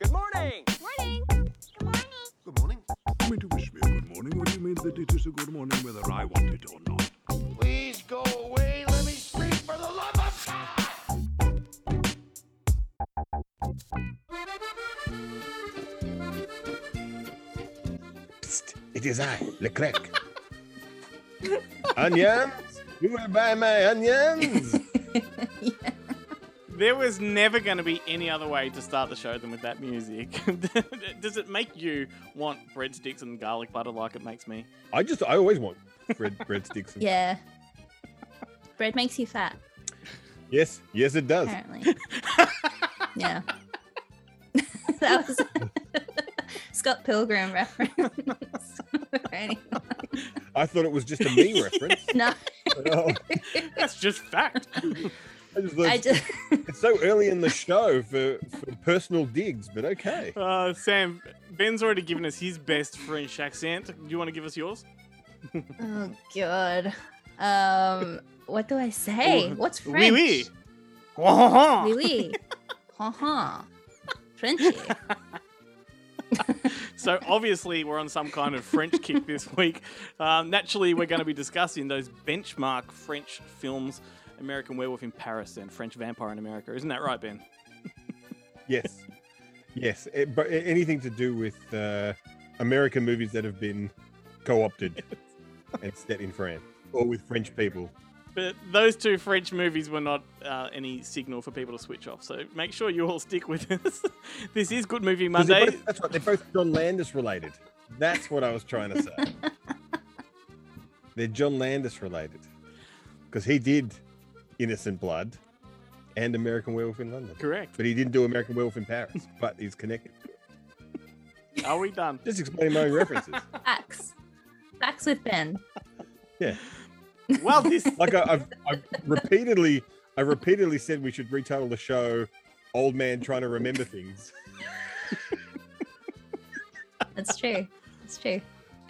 Good morning. Good morning. Good morning! Morning! Good morning! Good morning? You mean to wish me a good morning? What do you mean that it is a good morning whether I want it or not? Please go away! Let me speak for the love of God! Psst! It is I, Leclerc. Onions? You will buy my onions? Yeah. There was never going to be any other way to start the show than with that music. Does it make you want breadsticks and garlic butter like it makes me? I always want breadsticks. And... Yeah. Bread makes you fat. Yes, it does. Apparently. Yeah. That was Scott Pilgrim reference. I thought it was just a me reference. No. Oh. That's just fact. I just... It's so early in the show for personal digs, but okay. Sam, Ben's already given us his best French accent. Do you want to give us yours? Oh, God. What do I say? What's French? Oui, oui. Oui, oui. Ha-ha. Frenchy. So obviously we're on some kind of French kick this week. Naturally, we're going to be discussing those benchmark French films: American Werewolf in Paris and French Vampire in America. Isn't that right, Ben? Yes. Yes. But anything to do with American movies that have been co-opted and set in France or with French people. But those two French movies were not any signal for people to switch off. So make sure you all stick with us. This is Good Movie Monday. That's right. They're both John Landis related. That's what I was trying to say. They're John Landis related. Because he did Innocent Blood and American Werewolf in London. Correct. But he didn't do American Werewolf in Paris, but he's connected to it. Are we done? Just explain my own references. Facts with Ben. Yeah. Well, this... Like I repeatedly said we should retitle the show Old Man Trying to Remember Things. That's true.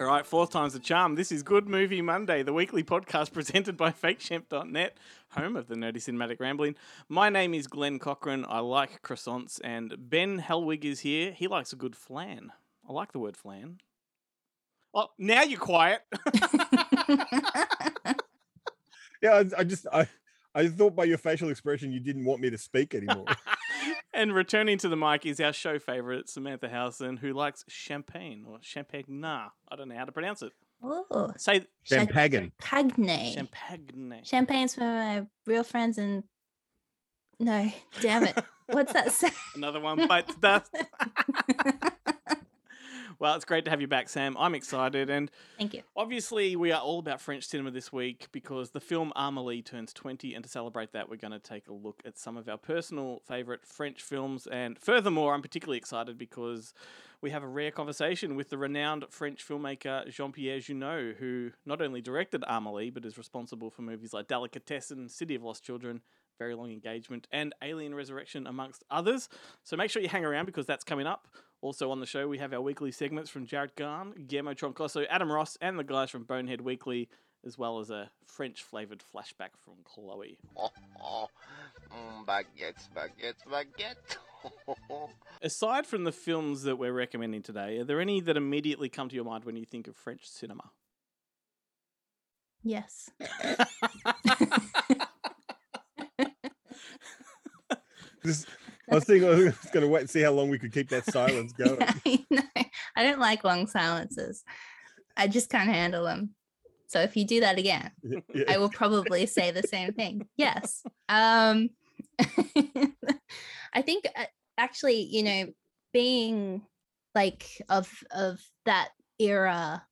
All right, fourth time's the charm. This is Good Movie Monday, the weekly podcast presented by FakeShemp.net, home of the nerdy cinematic rambling. My name is Glenn Cochran. I like croissants, and Ben Helwig is here. He likes a good flan. I like the word flan. Oh, now you're quiet. Yeah, I thought by your facial expression you didn't want me to speak anymore. And returning to the mic is our show favourite, Samantha Howson, who likes champagne or champagne. I don't know how to pronounce it. Oh, say champagne. Champagne. Champagne's for my real friends and no, damn it, what's that say? Another one bites dust. Well, it's great to have you back, Sam. I'm excited. And thank you. Obviously, we are all about French cinema this week because the film Amelie turns 20, and to celebrate that, we're going to take a look at some of our personal favourite French films. And furthermore, I'm particularly excited because we have a rare conversation with the renowned French filmmaker Jean-Pierre Jeunet, who not only directed Amelie, but is responsible for movies like Delicatessen, City of Lost Children, Very Long Engagement, and Alien Resurrection, amongst others. So make sure you hang around because that's coming up. Also on the show, we have our weekly segments from Jared Garn, Guillermo Troncoso, Adam Ross, and the guys from Bonehead Weekly, as well as a French-flavoured flashback from Chloe. Baguette. Aside from the films that we're recommending today, are there any that immediately come to your mind when you think of French cinema? Yes. I was going to wait and see how long we could keep that silence going. No, I don't like long silences. I just can't handle them. So if you do that again, yeah. I will probably say the same thing. Yes. I think actually, you know, being like of that era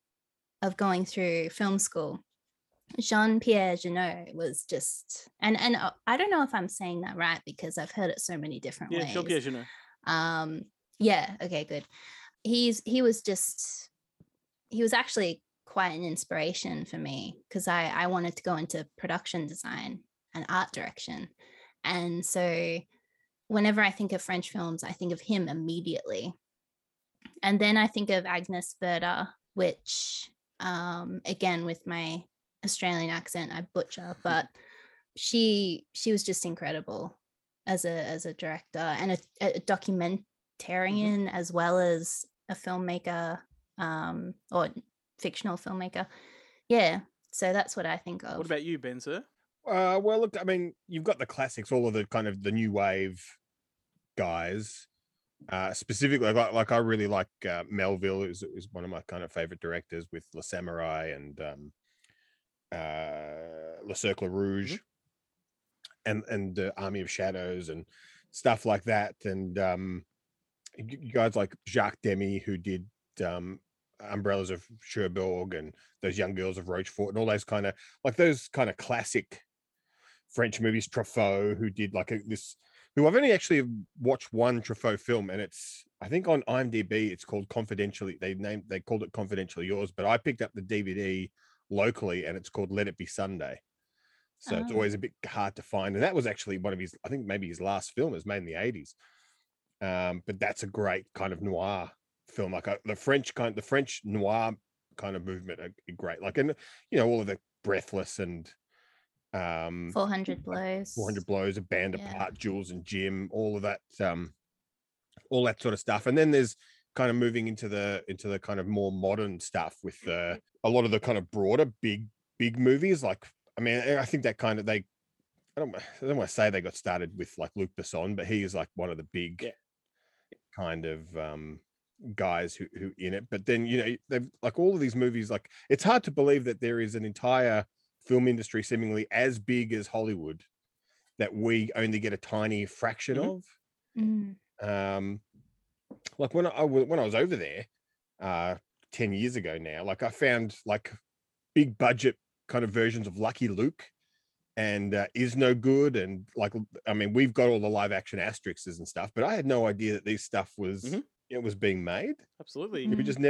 of going through film school, Jean-Pierre Jeunet was just, and I don't know if I'm saying that right because I've heard it so many different ways. Jean-Pierre Jeunet. Yeah. Okay, good. He was actually quite an inspiration for me because I wanted to go into production design and art direction. And so whenever I think of French films, I think of him immediately. And then I think of Agnès Varda, which again, with my Australian accent, I butcher, but she was just incredible as a director and a documentarian as well as a filmmaker, or fictional filmmaker. Yeah, so that's what I think of. What about you, Benzer? Well, look, I mean, you've got the classics, all of the kind of the new wave guys. Specifically, like I really like Melville, who's one of my kind of favorite directors, with Le Samurai and Le Cercle Rouge, and the Army of Shadows and stuff like that, and you guys like Jacques Demy, who did Umbrellas of Cherbourg and those Young Girls of Rochefort and all those kind of classic French movies. Truffaut, who did who I've only actually watched one Truffaut film, and it's, I think on IMDb, it's called Confidentially. They called it Confidentially Yours, but I picked up the DVD locally and it's called Let It Be Sunday. So It's always a bit hard to find. And that was actually one of his, I think maybe his last film, is made in the 80s. But that's a great kind of noir film. Like the French noir kind of movement are great. Like, and you know, all of the Breathless and 400 blows, A Band Apart, Jules and Jim, all that sort of stuff. And then there's kind of moving into the kind of more modern stuff with a lot of the kind of broader big movies. Like, I mean, I think that kind of I don't want to say they got started with like Luc Besson, but he is like one of the big kind of guys who in it. But then, you know, they've like all of these movies, like it's hard to believe that there is an entire film industry seemingly as big as Hollywood that we only get a tiny fraction of. Like when I was over there 10 years ago now, like I found like big budget kind of versions of Lucky Luke and Is No Good, and like, I mean, we've got all the live action asterisks and stuff, but I had no idea that these stuff was it was being made. Absolutely. We just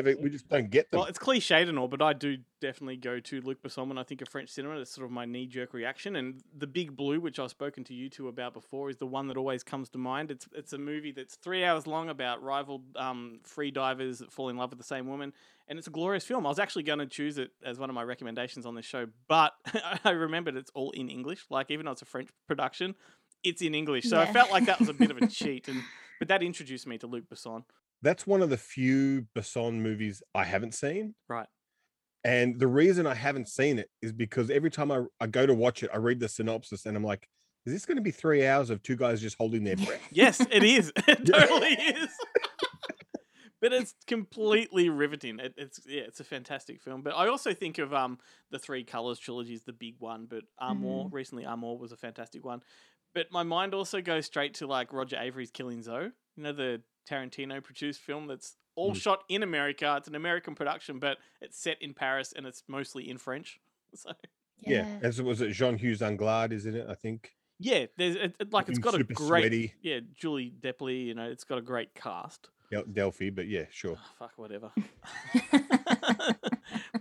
don't get them. Well, it's cliched and all, but I do definitely go to Luc Besson when I think of French cinema. It's sort of my knee-jerk reaction. And The Big Blue, which I've spoken to you two about before, is the one that always comes to mind. It's a movie that's 3 hours long about rival free divers that fall in love with the same woman. And it's a glorious film. I was actually going to choose it as one of my recommendations on this show, but I remembered it's all in English. Like, even though it's a French production, it's in English. So I felt like that was a bit of a cheat. But that introduced me to Luc Besson. That's one of the few Besson movies I haven't seen. Right. And the reason I haven't seen it is because every time I go to watch it, I read the synopsis and I'm like, is this going to be 3 hours of two guys just holding their breath? Yes, it is. It totally is. But it's completely riveting. It's a fantastic film. But I also think of the Three Colors trilogy is the big one. But Amour, recently Amour was a fantastic one. But my mind also goes straight to like Roger Avery's Killing Zoe. You know, the Tarantino-produced film that's all shot in America. It's an American production, but it's set in Paris and it's mostly in French. So as it was, Jean-Hughes Anglade, isn't it? I think. Yeah, it's got a great sweaty. Yeah, Julie Deply. You know, it's got a great cast. Delphi, but yeah, sure. Oh, fuck, whatever.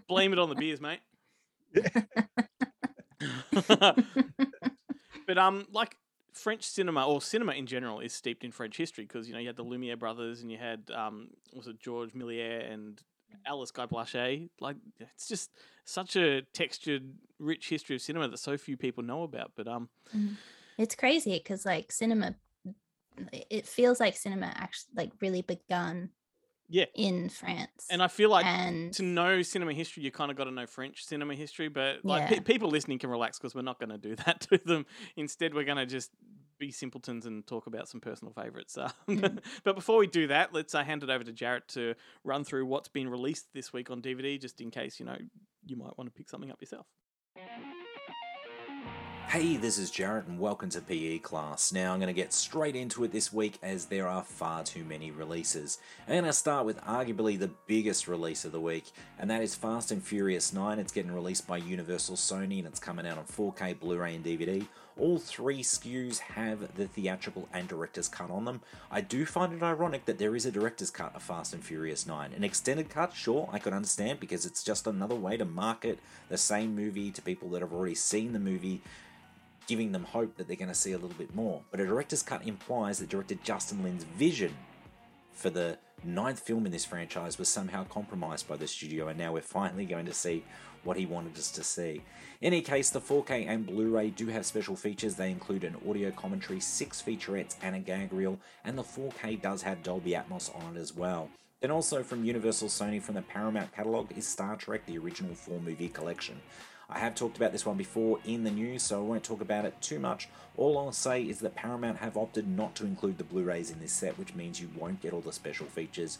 Blame it on the beers, mate. Yeah. But like French cinema or cinema in general is steeped in French history because, you know, you had the Lumiere brothers and you had was it Georges Méliès and Alice Guy Blaché. Like, it's just such a textured, rich history of cinema that so few people know about. But it's crazy because like cinema, it feels like cinema actually like really begun. Yeah, in France. And I feel like to know cinema history, you kind of got to know French cinema history. But like people listening can relax because we're not going to do that to them. Instead, we're going to just be simpletons and talk about some personal favourites. But before we do that, let's hand it over to Jarrett to run through what's been released this week on DVD, just in case, you know, you might want to pick something up yourself. Hey, this is Jarrett and welcome to PE Class. Now I'm going to get straight into it this week as there are far too many releases. I'm going to start with arguably the biggest release of the week, and that is Fast and Furious 9. It's getting released by Universal Sony and it's coming out on 4K Blu-ray and DVD. All three SKUs have the theatrical and director's cut on them. I do find it ironic that there is a director's cut of Fast and Furious 9. An extended cut, sure, I could understand, because it's just another way to market the same movie to people that have already seen the movie, giving them hope that they're going to see a little bit more. But a director's cut implies that director Justin Lin's vision for the 9th film in this franchise was somehow compromised by the studio, and now we're finally going to see what he wanted us to see. In any case, the 4K and Blu-ray do have special features. They include an audio commentary, 6 featurettes and a gag reel, and the 4K does have Dolby Atmos on it as well. Then also from Universal Sony, from the Paramount catalogue, is Star Trek, the original 4-movie collection. I have talked about this one before in the news, so I won't talk about it too much. All I'll say is that Paramount have opted not to include the Blu-rays in this set, which means you won't get all the special features.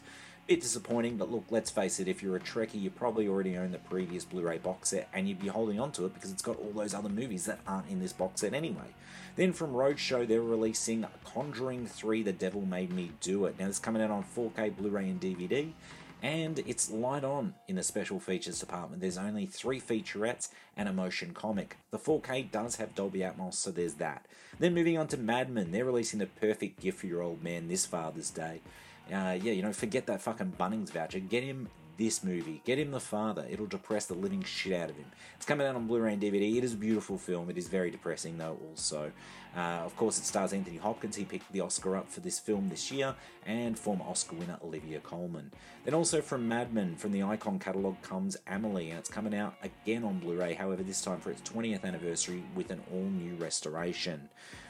Bit disappointing, but look, let's face it, if you're a Trekkie, you probably already own the previous Blu-ray box set, and you'd be holding on to it because it's got all those other movies that aren't in this box set anyway. Then from Roadshow, they're releasing Conjuring 3, The Devil Made Me Do It. Now, this is coming out on 4K, Blu-ray and DVD, and it's light on in the special features department. There's only 3 featurettes and a motion comic. The 4K does have Dolby Atmos, so there's that. Then moving on to Madman, they're releasing the perfect gift for your old man this Father's Day. Forget that fucking Bunnings voucher. Get him this movie. Get him The Father. It'll depress the living shit out of him. It's coming out on Blu-ray and DVD. It is a beautiful film. It is very depressing, though, also. Of course, it stars Anthony Hopkins. He picked the Oscar up for this film this year, and former Oscar winner Olivia Colman. Then also from Madman, from the Icon catalogue, comes Amelie, and it's coming out again on Blu-ray, however, this time for its 20th anniversary with an all-new restoration.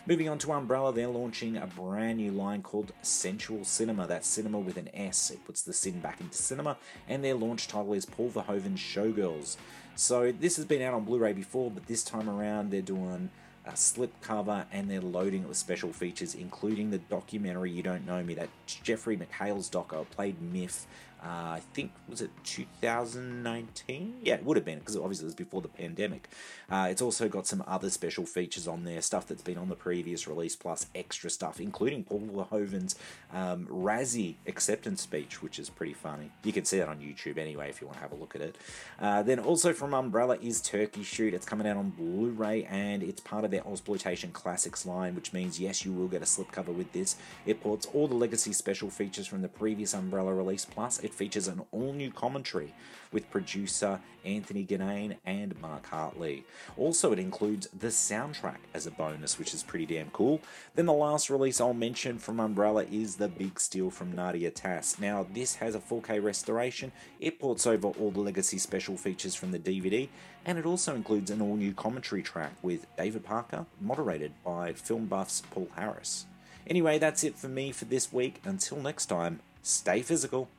Moving on to Umbrella, they're launching a brand new line called Sensual Cinema. That's cinema with an S. It puts the sin back into cinema, and their launch title is Paul Verhoeven's Showgirls. So this has been out on Blu-ray before, but this time around they're doing a slip cover and they're loading it with special features, including the documentary You Don't Know Me, that Jeffrey McHale's doco, played Miff, I think, was it 2019? Yeah, it would have been, because obviously it was before the pandemic. It's also got some other special features on there, stuff that's been on the previous release, plus extra stuff, including Paul Verhoeven's Razzie acceptance speech, which is pretty funny. You can see that on YouTube anyway if you want to have a look at it. Then also from Umbrella is Turkey Shoot. It's coming out on Blu-ray and it's part of their Ozploitation Classics line, which means, yes, you will get a slipcover with this. It ports all the legacy special features from the previous Umbrella release, plus it features an all-new commentary with producer Anthony Ganane and Mark Hartley. Also, it includes the soundtrack as a bonus, which is pretty damn cool. Then the last release I'll mention from Umbrella is The Big Steal from Nadia Tass. Now, this has a 4K restoration. It ports over all the legacy special features from the DVD, and it also includes an all-new commentary track with David Parker, moderated by film buffs Paul Harris. Anyway, that's it for me for this week. Until next time, stay physical.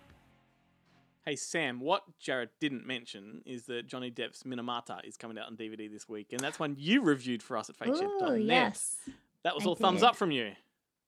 Hey Sam, what Jared didn't mention is that Johnny Depp's Minamata is coming out on DVD this week, and that's one you reviewed for us at FakeShemp.net. Oh, yes. That was all thumbs up from you.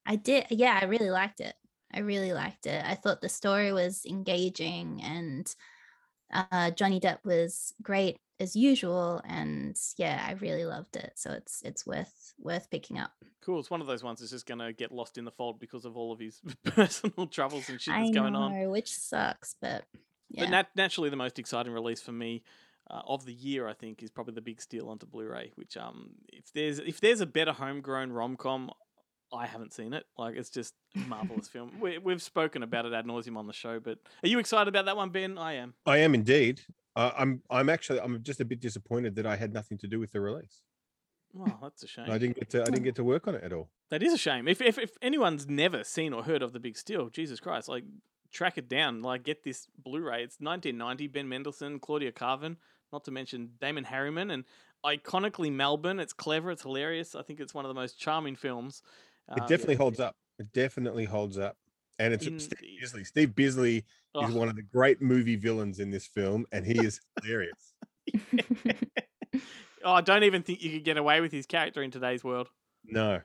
I did. Yeah, I really liked it. I thought the story was engaging, and Johnny Depp was great as usual, and yeah, I really loved it. So it's worth picking up. Cool. It's one of those ones that's just going to get lost in the fold because of all of his personal troubles and shit that's going on, which sucks, but yeah. But naturally, the most exciting release for me of the year, I think, is probably The Big Steal onto Blu-ray, which if there's a better homegrown rom-com, I haven't seen it. Like, it's just a marvelous film. We've spoken about it ad nauseum on the show, but are you excited about that one, Ben? I am. I am indeed. I'm just a bit disappointed that I had nothing to do with the release. Well, that's a shame. I didn't get to work on it at all. That is a shame. If anyone's never seen or heard of The Big Steal, Jesus Christ, like, track it down. Like, get this Blu-ray. It's 1990. Ben Mendelsohn, Claudia Karvan, not to mention Damon Harriman, and iconically Melbourne. It's clever. It's hilarious. I think it's one of the most charming films. It definitely holds up. And it's Steve Bisley. Steve Bisley is one of the great movie villains in this film, and he is hilarious. Oh, I don't even think you could get away with his character in today's world. No,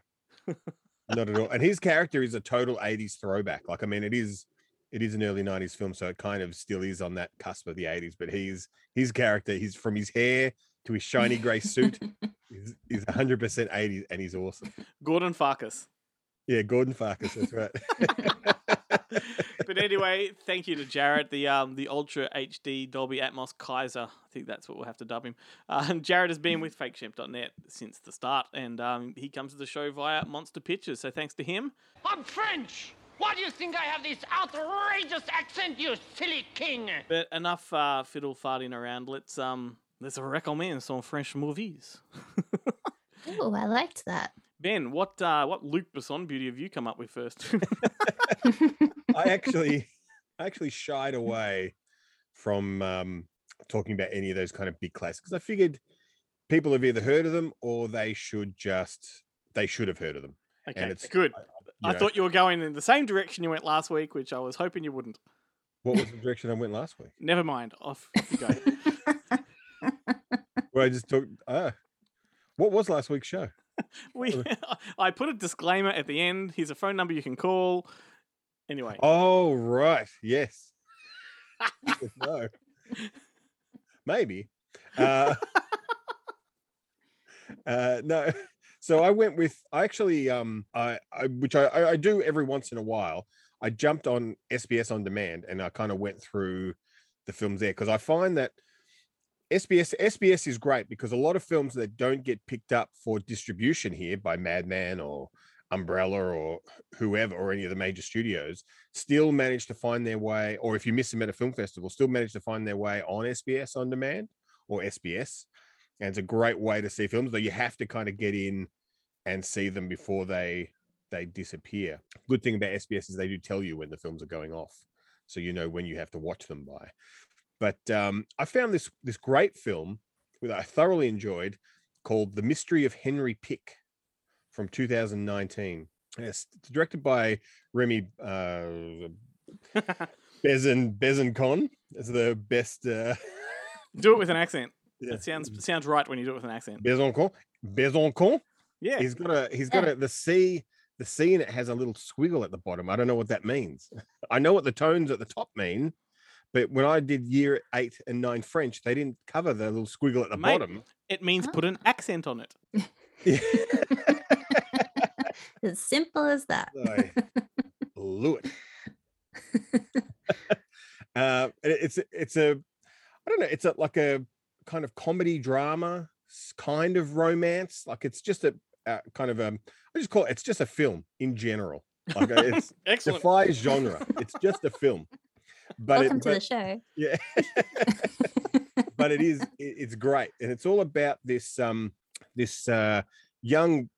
not at all. And his character is a total 80s throwback. Like, I mean, it is an early 90s film, so it kind of still is on that cusp of the 80s. But his character, he's from his hair to his shiny grey suit, is 100% 80s, and he's awesome. Gordon Farkas. Yeah, Gordon Farkas, that's right. But anyway, thank you to Jared, the Ultra HD Dolby Atmos Kaiser. I think that's what we'll have to dub him. Jared has been with FakeShemp.net since the start, and he comes to the show via Monster Pictures, so thanks to him. I'm French! Why do you think I have this outrageous accent, you silly king? But enough fiddle farting around. Let's recommend some French movies. Ooh, I liked that. Ben, what Luc Besson beauty have you come up with first? I actually shied away from talking about any of those kind of big classics. I figured people have either heard of them or they should have heard of them. Okay, and it's good. I thought you were going in the same direction you went last week, which I was hoping you wouldn't. What was the direction I went last week? Never mind. Off you go. Well, I just talked. What was last week's show? I put a disclaimer at the end. Here's a phone number you can call. Anyway. Oh, right. Yes. No. Maybe. No. So I went with, I do every once in a while. I jumped on SBS On Demand and I kind of went through the films there because I find that SBS is great because a lot of films that don't get picked up for distribution here by Madman or Umbrella or whoever or any of the major studios still manage to find their way, or if you miss them at a film festival, still manage to find their way on SBS On Demand or SBS. And it's a great way to see films, though you have to kind of get in and see them before they disappear. Good thing about SBS is they do tell you when the films are going off, so you know when you have to watch them by. But I found this great film that I thoroughly enjoyed called The Mystery of Henry Pick from 2019. And it's directed by Remy Bezenkon. It's the best. Do it with an accent. Yeah. It sounds right when you do it with an accent. Bezenkon. Yeah. He's got the C in it has a little squiggle at the bottom. I don't know what that means. I know what the tones at the top mean. But when I did year 8 and 9 French, they didn't cover the little squiggle at the bottom. It means put an accent on it. As simple as that. I blew it. It's like a kind of comedy drama, kind of romance. Like it's just a kind of I just call it. It's just a film in general. Like it's excellent. Defies genre. It's just a film. But Welcome to the show. Yeah. But it's great. And it's all about this young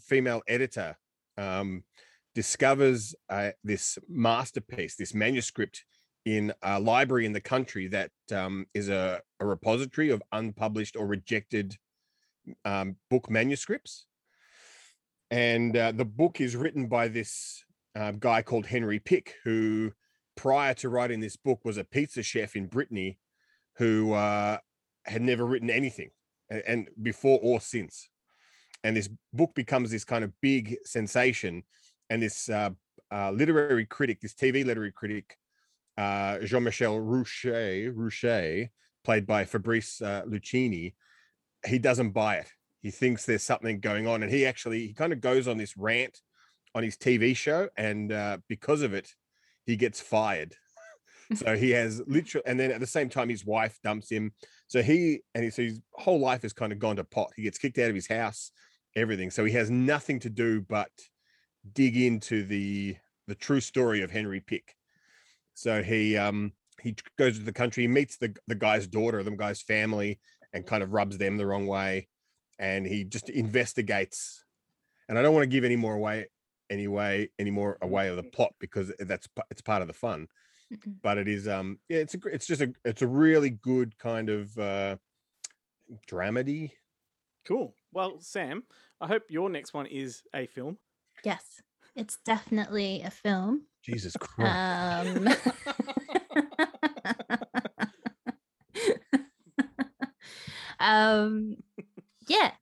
female editor discovers this masterpiece, this manuscript in a library in the country that is a repository of unpublished or rejected book manuscripts. And the book is written by this guy called Henry Pick, who prior to writing this book was a pizza chef in Brittany who had never written anything and before or since. And this book becomes this kind of big sensation. And this this TV literary critic, Jean-Michel Rouchet, played by Fabrice Lucchini, he doesn't buy it. He thinks there's something going on. And he kind of goes on this rant on his TV show. And because of it, he gets fired. So he has literally, and then at the same time, his wife dumps him. So so his whole life has kind of gone to pot. He gets kicked out of his house, everything. So he has nothing to do but dig into the true story of Henry Pick. So he goes to the country, meets the guy's daughter, the guy's family, and kind of rubs them the wrong way. And he just investigates. And I don't want to give any more away. Anyway, of the plot because it's part of the fun, but it is it's a really good kind of dramedy. Cool. Well, Sam, I hope your next one is a film. Yes, it's definitely a film. Jesus Christ. Yeah,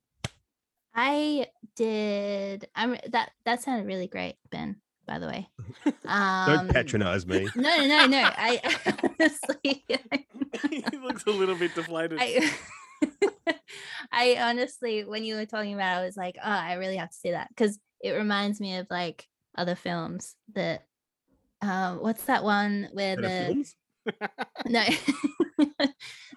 I. That sounded really great, Ben, by the way. Don't patronize me. No. I honestly he looks a little bit deflated. I honestly, when you were talking about it, I was like, oh, I really have to see that because it reminds me of like other films that what's that one where the no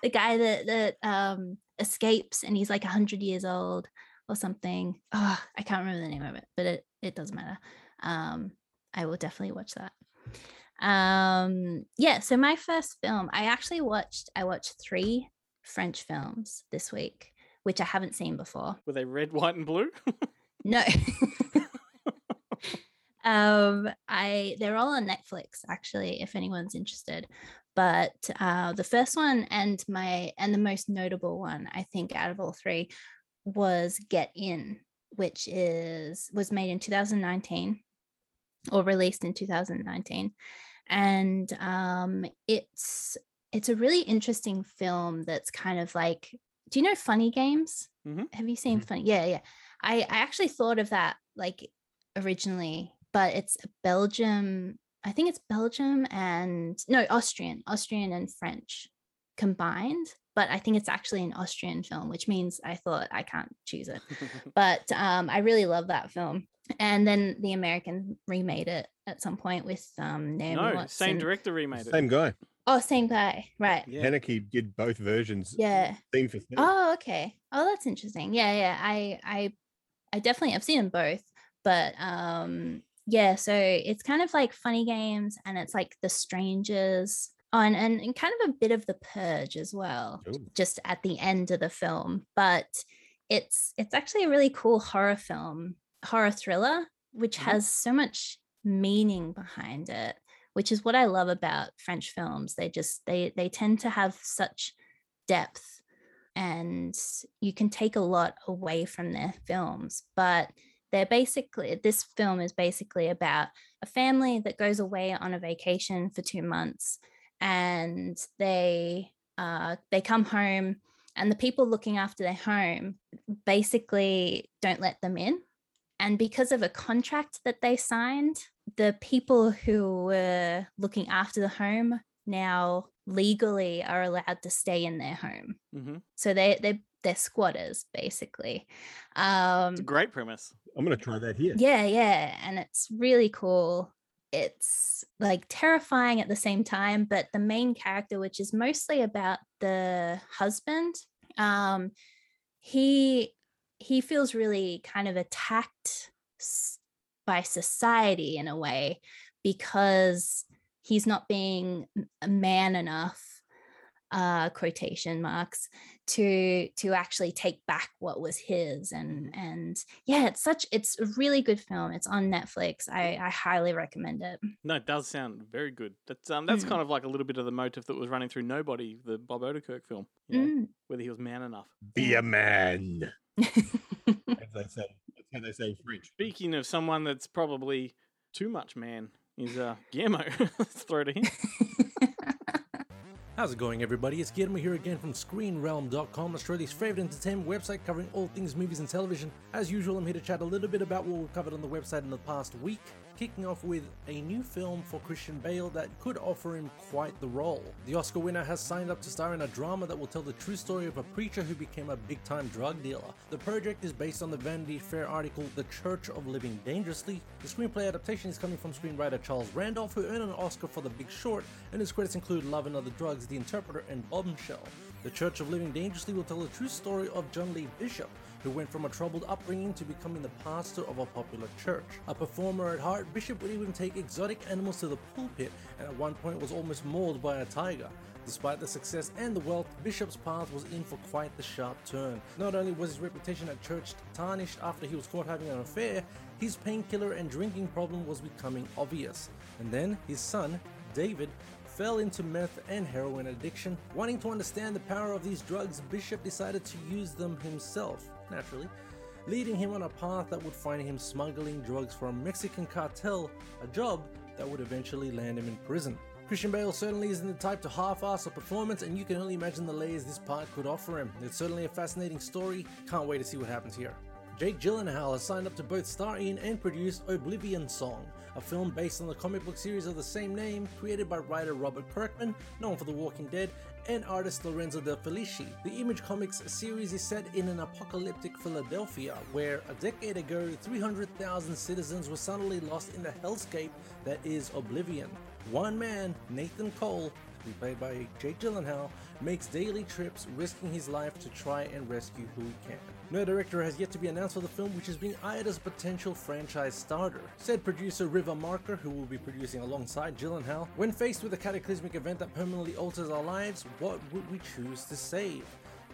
the guy that escapes and he's like 100 years old or something. Oh, I can't remember the name of it, but it doesn't matter. I will definitely watch that. So my first film, I watched three French films this week, which I haven't seen before. Were they red, white, and blue? No. They're all on Netflix, actually, if anyone's interested. But the first one and the most notable one, I think, out of all three, was Get In, which was made in 2019 or released in 2019, and it's a really interesting film that's kind of like, do you know Funny Games? Mm-hmm. Have you seen mm-hmm. Funny? Yeah. I actually thought of that like originally, but it's Belgium and no, Austrian and French combined. But I think it's actually an Austrian film, which means I thought I can't choose it. But I really love that film. And then the American remade it at some point with Naomi Watson. Same director remade it. Same guy. Oh, same guy. Right. Yeah. Haneke did both versions. Yeah. Theme for theme. Oh, okay. Oh, that's interesting. Yeah. I definitely have seen them both. But so it's kind of like Funny Games, and it's like The Strangers on and kind of a bit of The Purge as well. Ooh. Just at the end of the film. But it's actually a really cool horror film. Horror thriller, which has so much meaning behind it, which is what I love about French films. They tend to have such depth, and you can take a lot away from their films, but this film is basically about a family that goes away on a vacation for 2 months, and they come home, and the people looking after their home basically don't let them in. And because of a contract that they signed, the people who were looking after the home now legally are allowed to stay in their home. Mm-hmm. So they're squatters, basically. It's a great premise. I'm going to try that here. Yeah. And it's really cool. It's like terrifying at the same time. But the main character, which is mostly about the husband, he feels really kind of attacked by society in a way, because he's not being a man enough, quotation marks, to actually take back what was his. And it's a really good film. It's on Netflix. I highly recommend it. No, it does sound very good. That's kind of like a little bit of the motive that was running through Nobody, the Bob Odenkirk film, whether he was man enough. Be a man. As they say in French. Speaking of someone that's probably too much man is Guillermo. Let's throw to him. How's it going, everybody? It's Guillermo here again from ScreenRealm.com, Australia's favourite entertainment website covering all things movies and television. As usual, I'm here to chat a little bit about what we've covered on the website in the past week, kicking off with a new film for Christian Bale that could offer him quite the role. The Oscar winner has signed up to star in a drama that will tell the true story of a preacher who became a big-time drug dealer. The project is based on the Vanity Fair article, The Church of Living Dangerously. The screenplay adaptation is coming from screenwriter Charles Randolph, who earned an Oscar for The Big Short, and his credits include Love and Other Drugs, The Interpreter, and Bombshell. The Church of Living Dangerously will tell the true story of John Lee Bishop, who went from a troubled upbringing to becoming the pastor of a popular church. A performer at heart, Bishop would even take exotic animals to the pulpit, and at one point was almost mauled by a tiger. Despite the success and the wealth, Bishop's path was in for quite the sharp turn. Not only was his reputation at church tarnished after he was caught having an affair, his painkiller and drinking problem was becoming obvious. And then his son, David, fell into meth and heroin addiction. Wanting to understand the power of these drugs, Bishop decided to use them himself, naturally, leading him on a path that would find him smuggling drugs for a Mexican cartel, a job that would eventually land him in prison. Christian Bale certainly isn't the type to half-ass a performance, and you can only imagine the layers this part could offer him. It's certainly a fascinating story. Can't wait to see what happens here. Jake Gyllenhaal has signed up to both star in and produce Oblivion Song, a film based on the comic book series of the same name, created by writer Robert Kirkman, known for The Walking Dead, and artist Lorenzo De Felici. The Image Comics series is set in an apocalyptic Philadelphia, where a decade ago, 300,000 citizens were suddenly lost in the hellscape that is Oblivion. One man, Nathan Cole, played by Jake Gyllenhaal, makes daily trips, risking his life to try and rescue who he can. No director has yet to be announced for the film, which is being eyed as a potential franchise starter. Said producer River Marker, who will be producing alongside Gyllenhaal, when faced with a cataclysmic event that permanently alters our lives, what would we choose to save?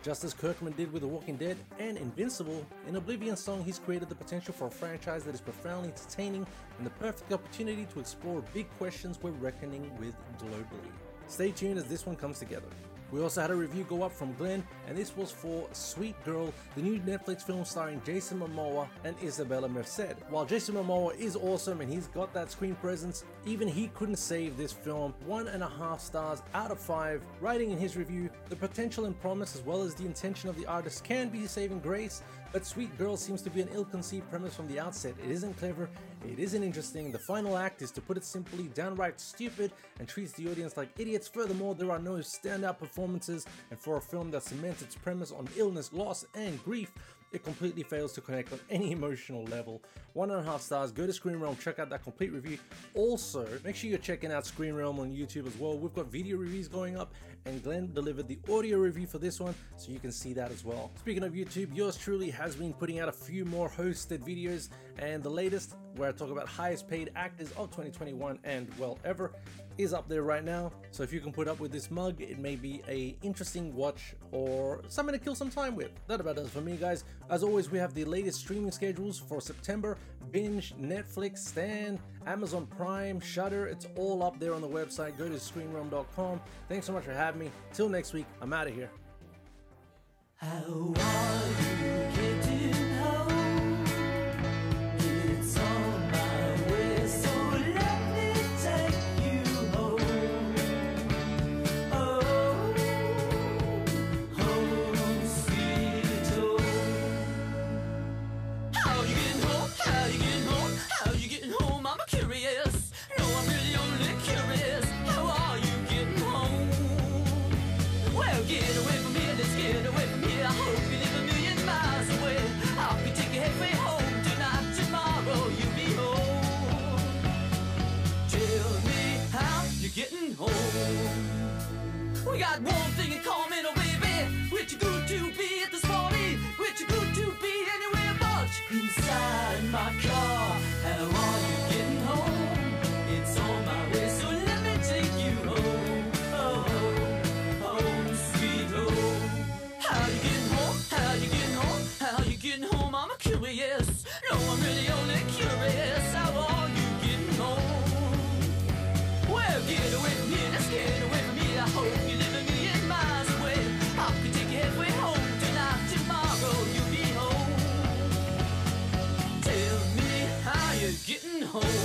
Just as Kirkman did with The Walking Dead and Invincible, in Oblivion Song he's created the potential for a franchise that is profoundly entertaining and the perfect opportunity to explore big questions we're reckoning with globally. Stay tuned as this one comes together. We also had a review go up from Glenn, and this was for Sweet Girl, the new Netflix film starring Jason Momoa and Isabella Merced. While Jason Momoa is awesome and he's got that screen presence, even he couldn't save this film. 1.5 stars out of 5, writing in his review, the potential and promise as well as the intention of the artist can be saving grace, but Sweet Girl seems to be an ill-conceived premise from the outset. It isn't clever, it isn't interesting, the final act is, to put it simply, downright stupid and treats the audience like idiots. Furthermore, there are no standout performances, and for a film that cements its premise on illness, loss, and grief, it completely fails to connect on any emotional level. 1.5 stars, go to Screen Realm, check out that complete review. Also, make sure you're checking out Screen Realm on YouTube as well. We've got video reviews going up, and Glenn delivered the audio review for this one, so you can see that as well. Speaking of YouTube, yours truly has been putting out a few more hosted videos, and the latest, where I talk about highest paid actors of 2021 and well ever, is up there right now. So if you can put up with this mug, it may be an interesting watch or something to kill some time with. That about does it for me, guys. As always, we have the latest streaming schedules for September: Binge, Netflix, Stan, Amazon Prime, Shudder. It's all up there on the website. Go to ScreenRealm.com. Thanks so much for having me. Till next week, I'm out of here. How are you getting home? It's on my way, so let me take you home. Oh, home sweet home. How you getting home? How you getting home? How you getting home? I'm curious. No, I'm really only curious. How are you getting home? Well, get away from here, let's get away from here. I hope you live a million miles away. I'll be taking halfway home. Getting home. We got one thing in common, oh baby. We're too good to be at this party. We're too good to be anywhere but inside my car. How are you getting home? It's on my way, so let me take you home. Oh, home sweet home. How you getting home? How you getting home? How you getting home? I'm curious. No, I'm really only curious. How are you getting home? Get away from here, let's get away from here. I hope you live a million miles away. I could take you halfway home. Tonight, tomorrow, you'll be home. Tell me how you're getting home.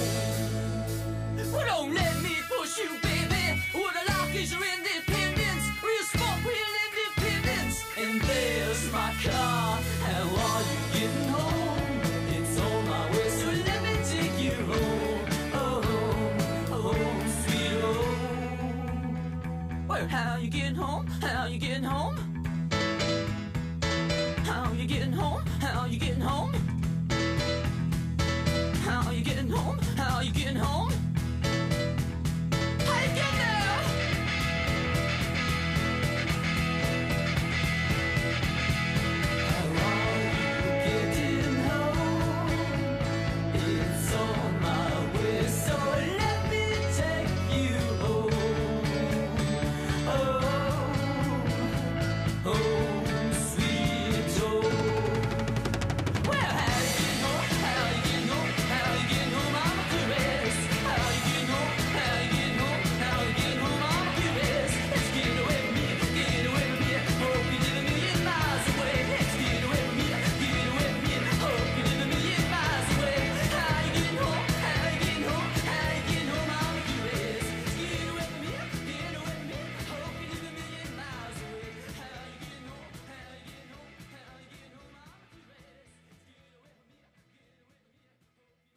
Well, don't let me push you, baby. What I like is your independence. Real sport, real independence. And there's my car. How are you getting home? It's on my way, so let me take you home. Well, how you getting home? How you getting home? How you getting home? How you getting home? How you getting home? How you getting home? How you getting there? How are you getting home? It's on my way, so let me take you home. Mama.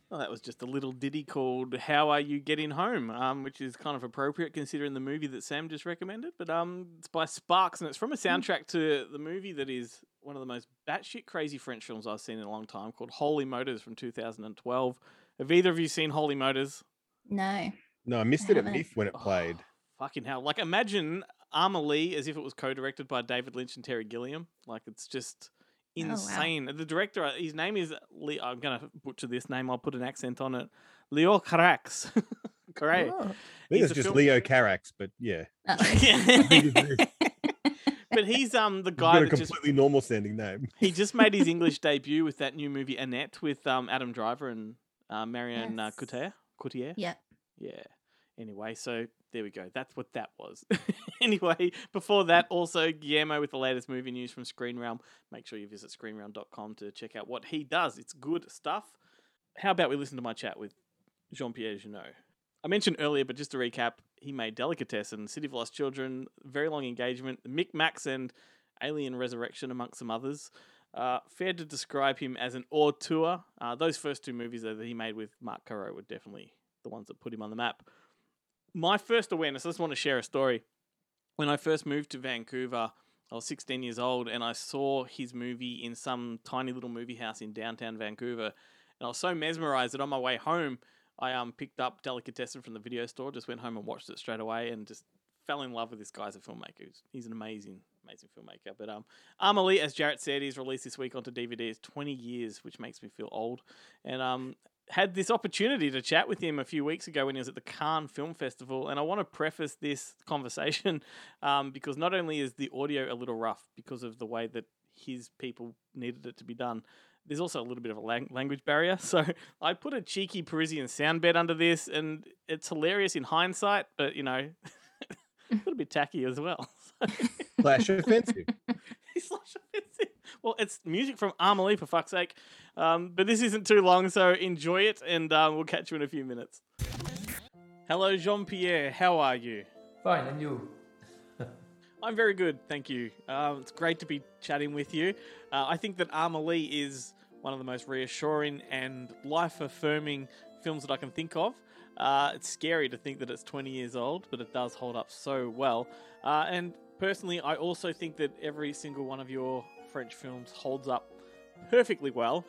Well, that was just a little ditty called How Are You Getting Home, which is kind of appropriate considering the movie that Sam just recommended. But it's by Sparks, and it's from a soundtrack to the movie that is one of the most batshit crazy French films I've seen in a long time, called Holy Motors from 2012. Have either of you seen Holy Motors? No. No, I missed it at MIFF when it played. Fucking hell. Like, imagine Amelie as if it was co-directed by David Lynch and Terry Gilliam. Like, it's just... insane. Oh, wow. The director, his name is, I'm going to butcher this name, I'll put an accent on it, Leo Carax. Correct. Oh. I think it's just Leo Carax, but yeah. But he's the guy that's completely normal sounding name. He just made his English debut with that new movie Annette with Adam Driver and Marion Cotillard. Yeah. Yeah. Anyway, so there we go. That's what that was. Anyway, before that, also Guillermo with the latest movie news from Screen Realm. Make sure you visit screenrealm.com to check out what he does. It's good stuff. How about we listen to my chat with Jean-Pierre Jeunet? I mentioned earlier, but just to recap, he made Delicatessen, City of Lost Children, Very Long Engagement, Micmacs, and Alien Resurrection, amongst some others. Fair to describe him as an auteur. Those first two movies that he made with Marc Caro were definitely the ones that put him on the map. My first awareness, I just want to share a story. When I first moved to Vancouver, I was 16 years old, and I saw his movie in some tiny little movie house in downtown Vancouver. And I was so mesmerized that on my way home, I picked up Delicatessen from the video store, just went home and watched it straight away, and just fell in love with this guy as a filmmaker. He's an amazing, amazing filmmaker. But Amelie, as Jarrett said, is released this week onto DVD. It's 20 years, which makes me feel old. And had this opportunity to chat with him a few weeks ago when he was at the Cannes Film Festival. And I want to preface this conversation because not only is the audio a little rough because of the way that his people needed it to be done, there's also a little bit of a language barrier. So I put a cheeky Parisian soundbed under this, and it's hilarious in hindsight, but, you know, a little bit tacky as well. Slash offensive. Slash offensive. Well, it's music from Amelie, for fuck's sake. But this isn't too long, so enjoy it, and we'll catch you in a few minutes. Hello, Jean-Pierre. How are you? Fine, and you? I'm very good, thank you. It's great to be chatting with you. I think that Amelie is one of the most reassuring and life-affirming films that I can think of. It's scary to think that it's 20 years old, but it does hold up so well. And personally, I also think that every single one of your French films holds up perfectly well.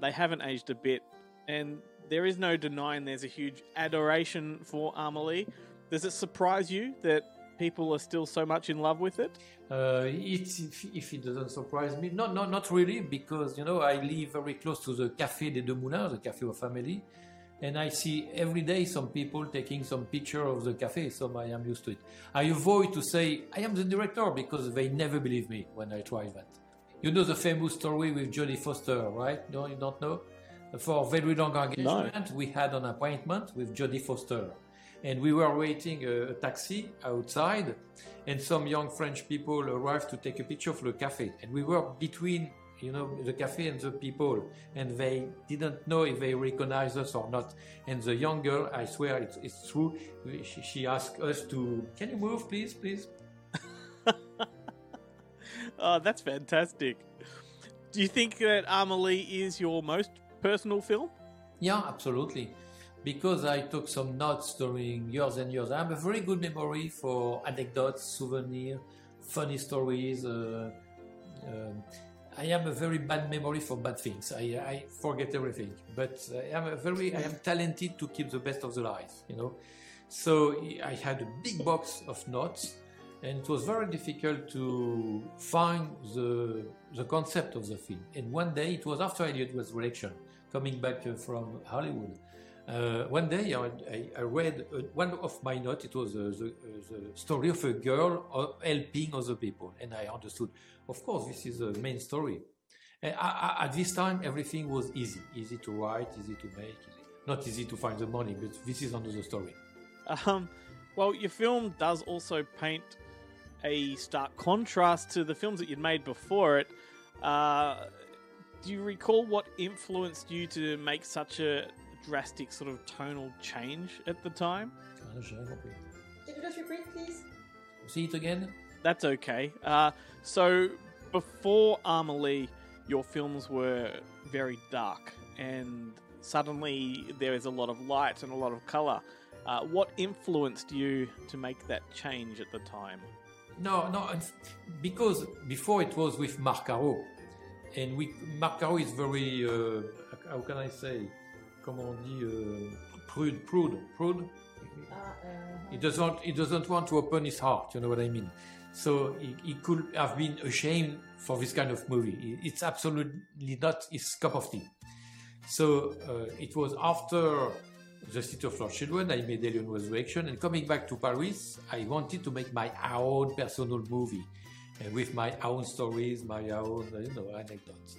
They haven't aged a bit, and there is no denying there's a huge adoration for Amelie. Does it surprise you that people are still so much in love with it? If it doesn't surprise me, not really, because, you know, I live very close to the Café des Deux Moulins, the Café of Amelie, and I see every day some people taking some picture of the café, so I am used to it. I avoid to say I am the director because they never believe me when I try that. You know the famous story with Jodie Foster, right? No, you don't know? For a very long engagement, we had an appointment with Jodie Foster. And we were waiting a taxi outside, and some young French people arrived to take a picture of the café. And we were between, you know, the café and the people. And they didn't know if they recognized us or not. And the young girl, I swear it's true, she asked us to, can you move, please? Oh, that's fantastic. Do you think that Amelie is your most personal film? Yeah, absolutely. Because I took some notes during years and years. I have a very good memory for anecdotes, souvenirs, funny stories. I have a very bad memory for bad things. I forget everything. But I am talented to keep the best of the life, you know. So I had a big box of notes. And it was very difficult to find the concept of the film. And one day, it was after Alien Resurrection, coming back from Hollywood. One day, I read one of my notes. It was the story of a girl helping other people. And I understood, of course, this is the main story. And at this time, everything was easy to write, easy to make, not easy to find the money, but this is another story. Well, your film does also paint a stark contrast to the films that you'd made before it. Do you recall what influenced you to make such a drastic sort of tonal change at the time? Can you just repeat, please? See it again? That's okay. So before Amelie, your films were very dark, and suddenly there is a lot of light and a lot of colour. What influenced you to make that change at the time? No, because before it was with Marc Caro. And Marc Caro is very, how can I say, comment on dit, prude. He doesn't want to open his heart, you know what I mean? So he could have been ashamed for this kind of movie. It's absolutely not his cup of tea. So it was after the City of Lost Children, I made Alien Resurrection, and coming back to Paris, I wanted to make my own personal movie, with my own stories, my own anecdotes.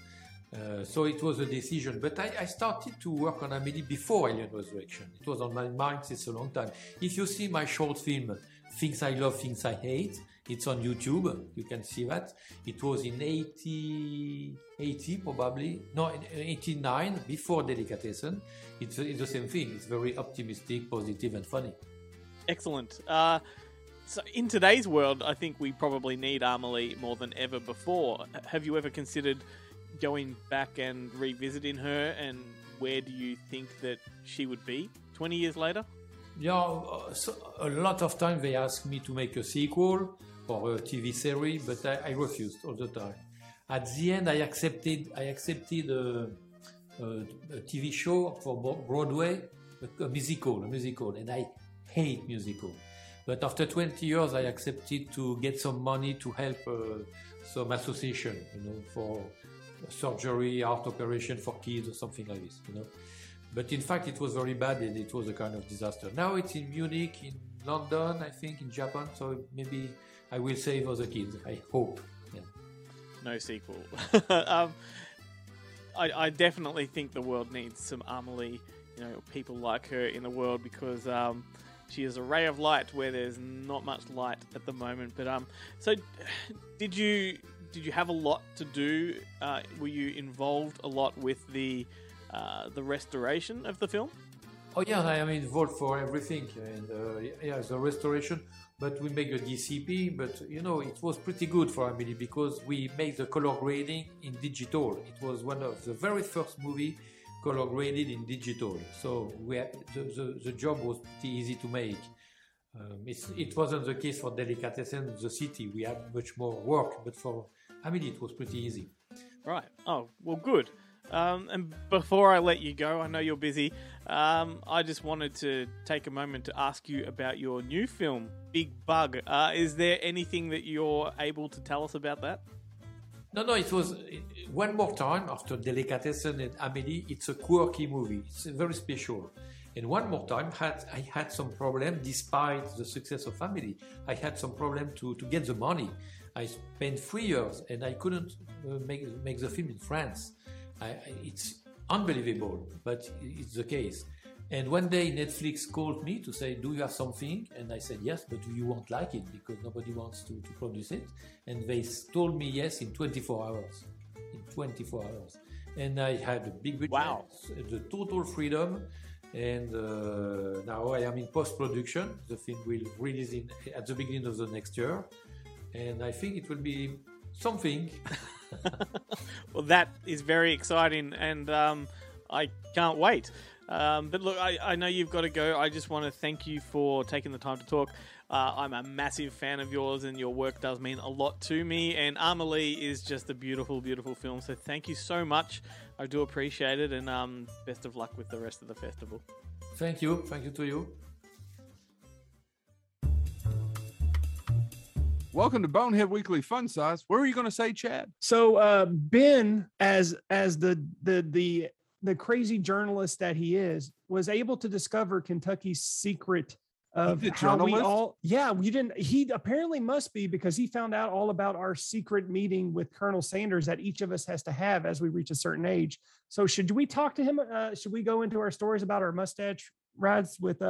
So it was a decision. But I started to work on Amelie before Alien Resurrection. It was on my mind since a long time. If you see my short film, Things I Love, Things I Hate, it's on YouTube. You can see that. It was in 89, before Delicatessen. It's the same thing. It's very optimistic, positive, and funny. Excellent. So in today's world, I think we probably need Amelie more than ever before. Have you ever considered going back and revisiting her, and where do you think that she would be 20 years later? So a lot of time they ask me to make a sequel or a TV series, but I refused all the time. At the end, I accepted a TV show for Broadway, a musical, and I hate musicals. But after 20 years, I accepted to get some money to help some association, for surgery, heart operation for kids or something like this, But in fact, it was very bad and it was a kind of disaster. Now it's in Munich, in London, I think, in Japan. So maybe I will save other kids. I hope. Yeah. No sequel. I definitely think the world needs some Amelie, people like her in the world, because she is a ray of light where there's not much light at the moment. But so did you have a lot to do? Were you involved a lot with the restoration of the film? Oh yeah, I am involved for everything, and the restoration. But we make a DCP. But it was pretty good for Amelie because we made the color grading in digital. It was one of the very first movie color graded in digital. So we had, the job was pretty easy to make. It wasn't the case for Delicatessen, the city. We had much more work, but for Amelie it was pretty easy. Right. Oh well, good. And before I let you go, I know you're busy, I just wanted to take a moment to ask you about your new film, Big Bug. Is there anything that you're able to tell us about that? No, it was one more time after Delicatessen and Amelie. It's a quirky movie. It's very special. And one more time, I had some problem, despite the success of Amelie. I had some problem to get the money. I spent 3 years and I couldn't make the film in France. It's unbelievable, but it's the case. And one day Netflix called me to say, do you have something? And I said, yes, but you won't like it because nobody wants to produce it. And they told me yes in 24 hours. And I had a big budget, wow, the total freedom. And now I am in post-production. The film will release at the beginning of the next year. And I think it will be something. Well, that is very exciting, and I can't wait. But look, I know you've got to go. I just want to thank you for taking the time to talk. I'm a massive fan of yours, and your work does mean a lot to me. And Amelie is just a beautiful, beautiful film. So thank you so much. I do appreciate it, and best of luck with the rest of the festival. Thank you. Thank you to you. Welcome to Bonehead Weekly Fun Size. Where are you going to say, Chad? So Ben, as the crazy journalist that he is, was able to discover Kentucky's secret of how journalist? We all. Yeah, we didn't. He apparently must be, because he found out all about our secret meeting with Colonel Sanders that each of us has to have as we reach a certain age. So should we talk to him? Should we go into our stories about our mustache rides with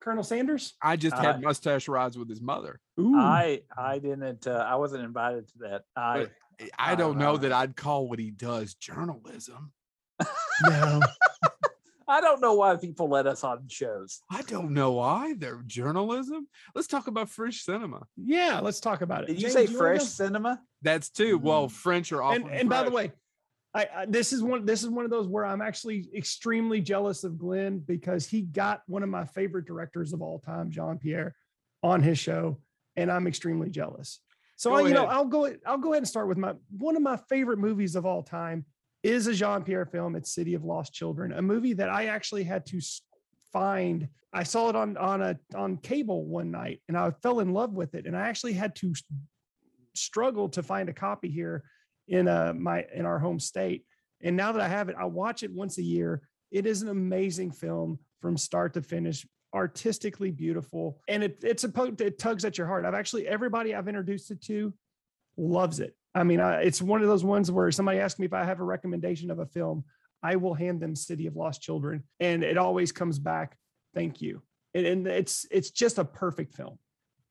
Colonel Sanders? I just had mustache rides with his mother. Ooh. I didn't. I wasn't invited to that. I don't know that I'd call what he does journalism. No, I don't know why people let us on shows. I don't know either. Journalism. Let's talk about French cinema. Yeah, let's talk about it. Did you say French cinema? That's too. Mm-hmm. Well, French are often. And by the way, This is one of those where I'm actually extremely jealous of Glenn, because he got one of my favorite directors of all time, Jean-Pierre, on his show, and I'm extremely jealous. So I'll go ahead and start with one of my favorite movies of all time is a Jean-Pierre film. It's City of Lost Children, a movie that I actually had to find. I saw it on cable one night, and I fell in love with it, and I actually had to struggle to find a copy here in our home state. And now that I have it, I watch it once a year. It is an amazing film from start to finish, artistically beautiful, and it tugs at your heart. Everybody I've introduced it to loves it. It's one of those ones where somebody asks me if I have a recommendation of a film, I will hand them City of Lost Children, and it always comes back, thank you. And it's just a perfect film.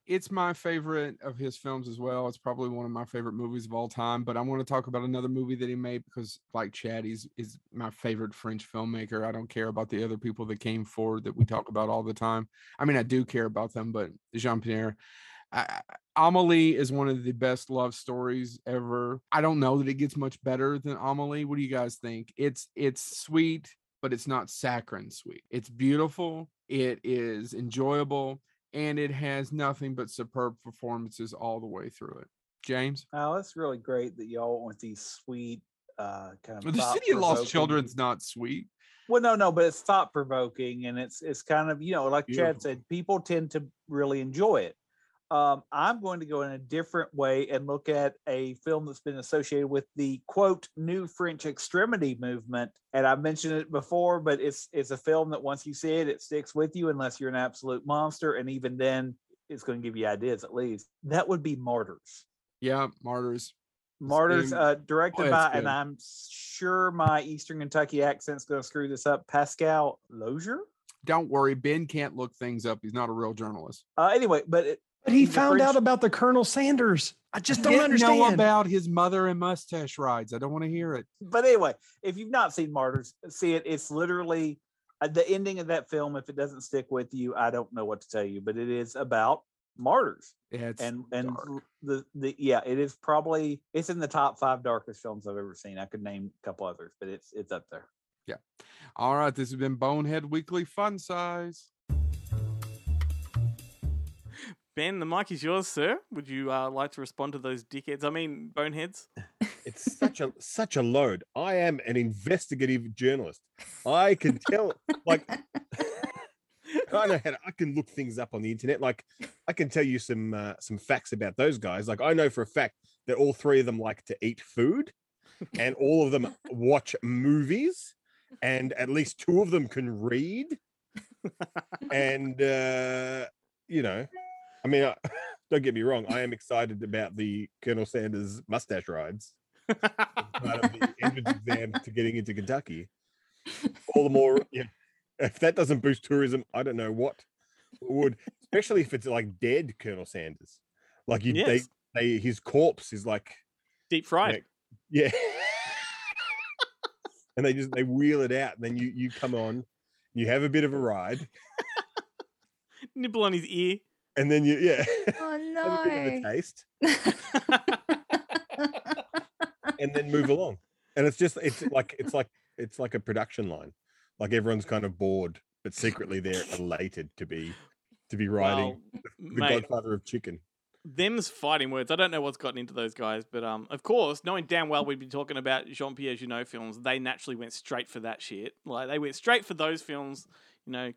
It's my favorite of his films as well. It's probably one of my favorite movies of all time, but I want to talk about another movie that he made because, like Chad, is my favorite French filmmaker. I don't care about the other people that came forward that we talk about all the time. I mean, I do care about them, but Jean-Pierre, Amelie is one of the best love stories ever. I don't know that it gets much better than Amelie. What do you guys think? It's sweet, but it's not saccharine sweet. It's beautiful. It is enjoyable. And it has nothing but superb performances all the way through it. James? Oh, that's really great that y'all went with these sweet kind of. Well, the City of Lost Children's not sweet. Well, no, but it's thought provoking, and it's kind of, like beautiful. Chad said, people tend to really enjoy it. I'm going to go in a different way and look at a film that's been associated with the quote new French extremity movement. And I mentioned it before, but it's a film that once you see it, it sticks with you unless you're an absolute monster. And even then it's going to give you ideas at least. That would be Martyrs. Yeah, Martyrs, directed by, good. And I'm sure my Eastern Kentucky accent's going to screw this up, Pascal Logier. Don't worry, Ben can't look things up. He's not a real journalist. Anyway, But he found out about the Colonel Sanders. I just don't understand. Know about his mother and mustache rides. I don't want to hear it. But anyway, if you've not seen Martyrs, see it. It's literally the ending of that film. If it doesn't stick with you, I don't know what to tell you. But it is about martyrs. It's and dark. It is probably, it's in the top 5 darkest films I've ever seen. I could name a couple others, but it's up there. Yeah. All right. This has been Bonehead Weekly Fun Size. Ben, the mic is yours, sir. Would you like to respond to those boneheads? It's such a load. I am an investigative journalist. I can tell, I can look things up on the internet. Like, I can tell you some facts about those guys. Like, I know for a fact that all 3 of them like to eat food, and all of them watch movies, and at least 2 of them can read, and don't get me wrong. I am excited about the Colonel Sanders mustache rides as part of the entrance exam to getting into Kentucky. All the more, if that doesn't boost tourism, I don't know what would. Especially if it's like dead Colonel Sanders, his corpse is like deep fried. And they wheel it out, and then you come on, you have a bit of a ride, nibble on his ear. And then oh no, a bit of a taste, and then move along. And it's like a production line, like everyone's kind of bored, but secretly they're elated to be riding Godfather of Chicken. Them's fighting words. I don't know what's gotten into those guys, but of course, knowing damn well we'd be talking about Jean-Pierre Jeunet films, they naturally went straight for that shit. Like they went straight for those films.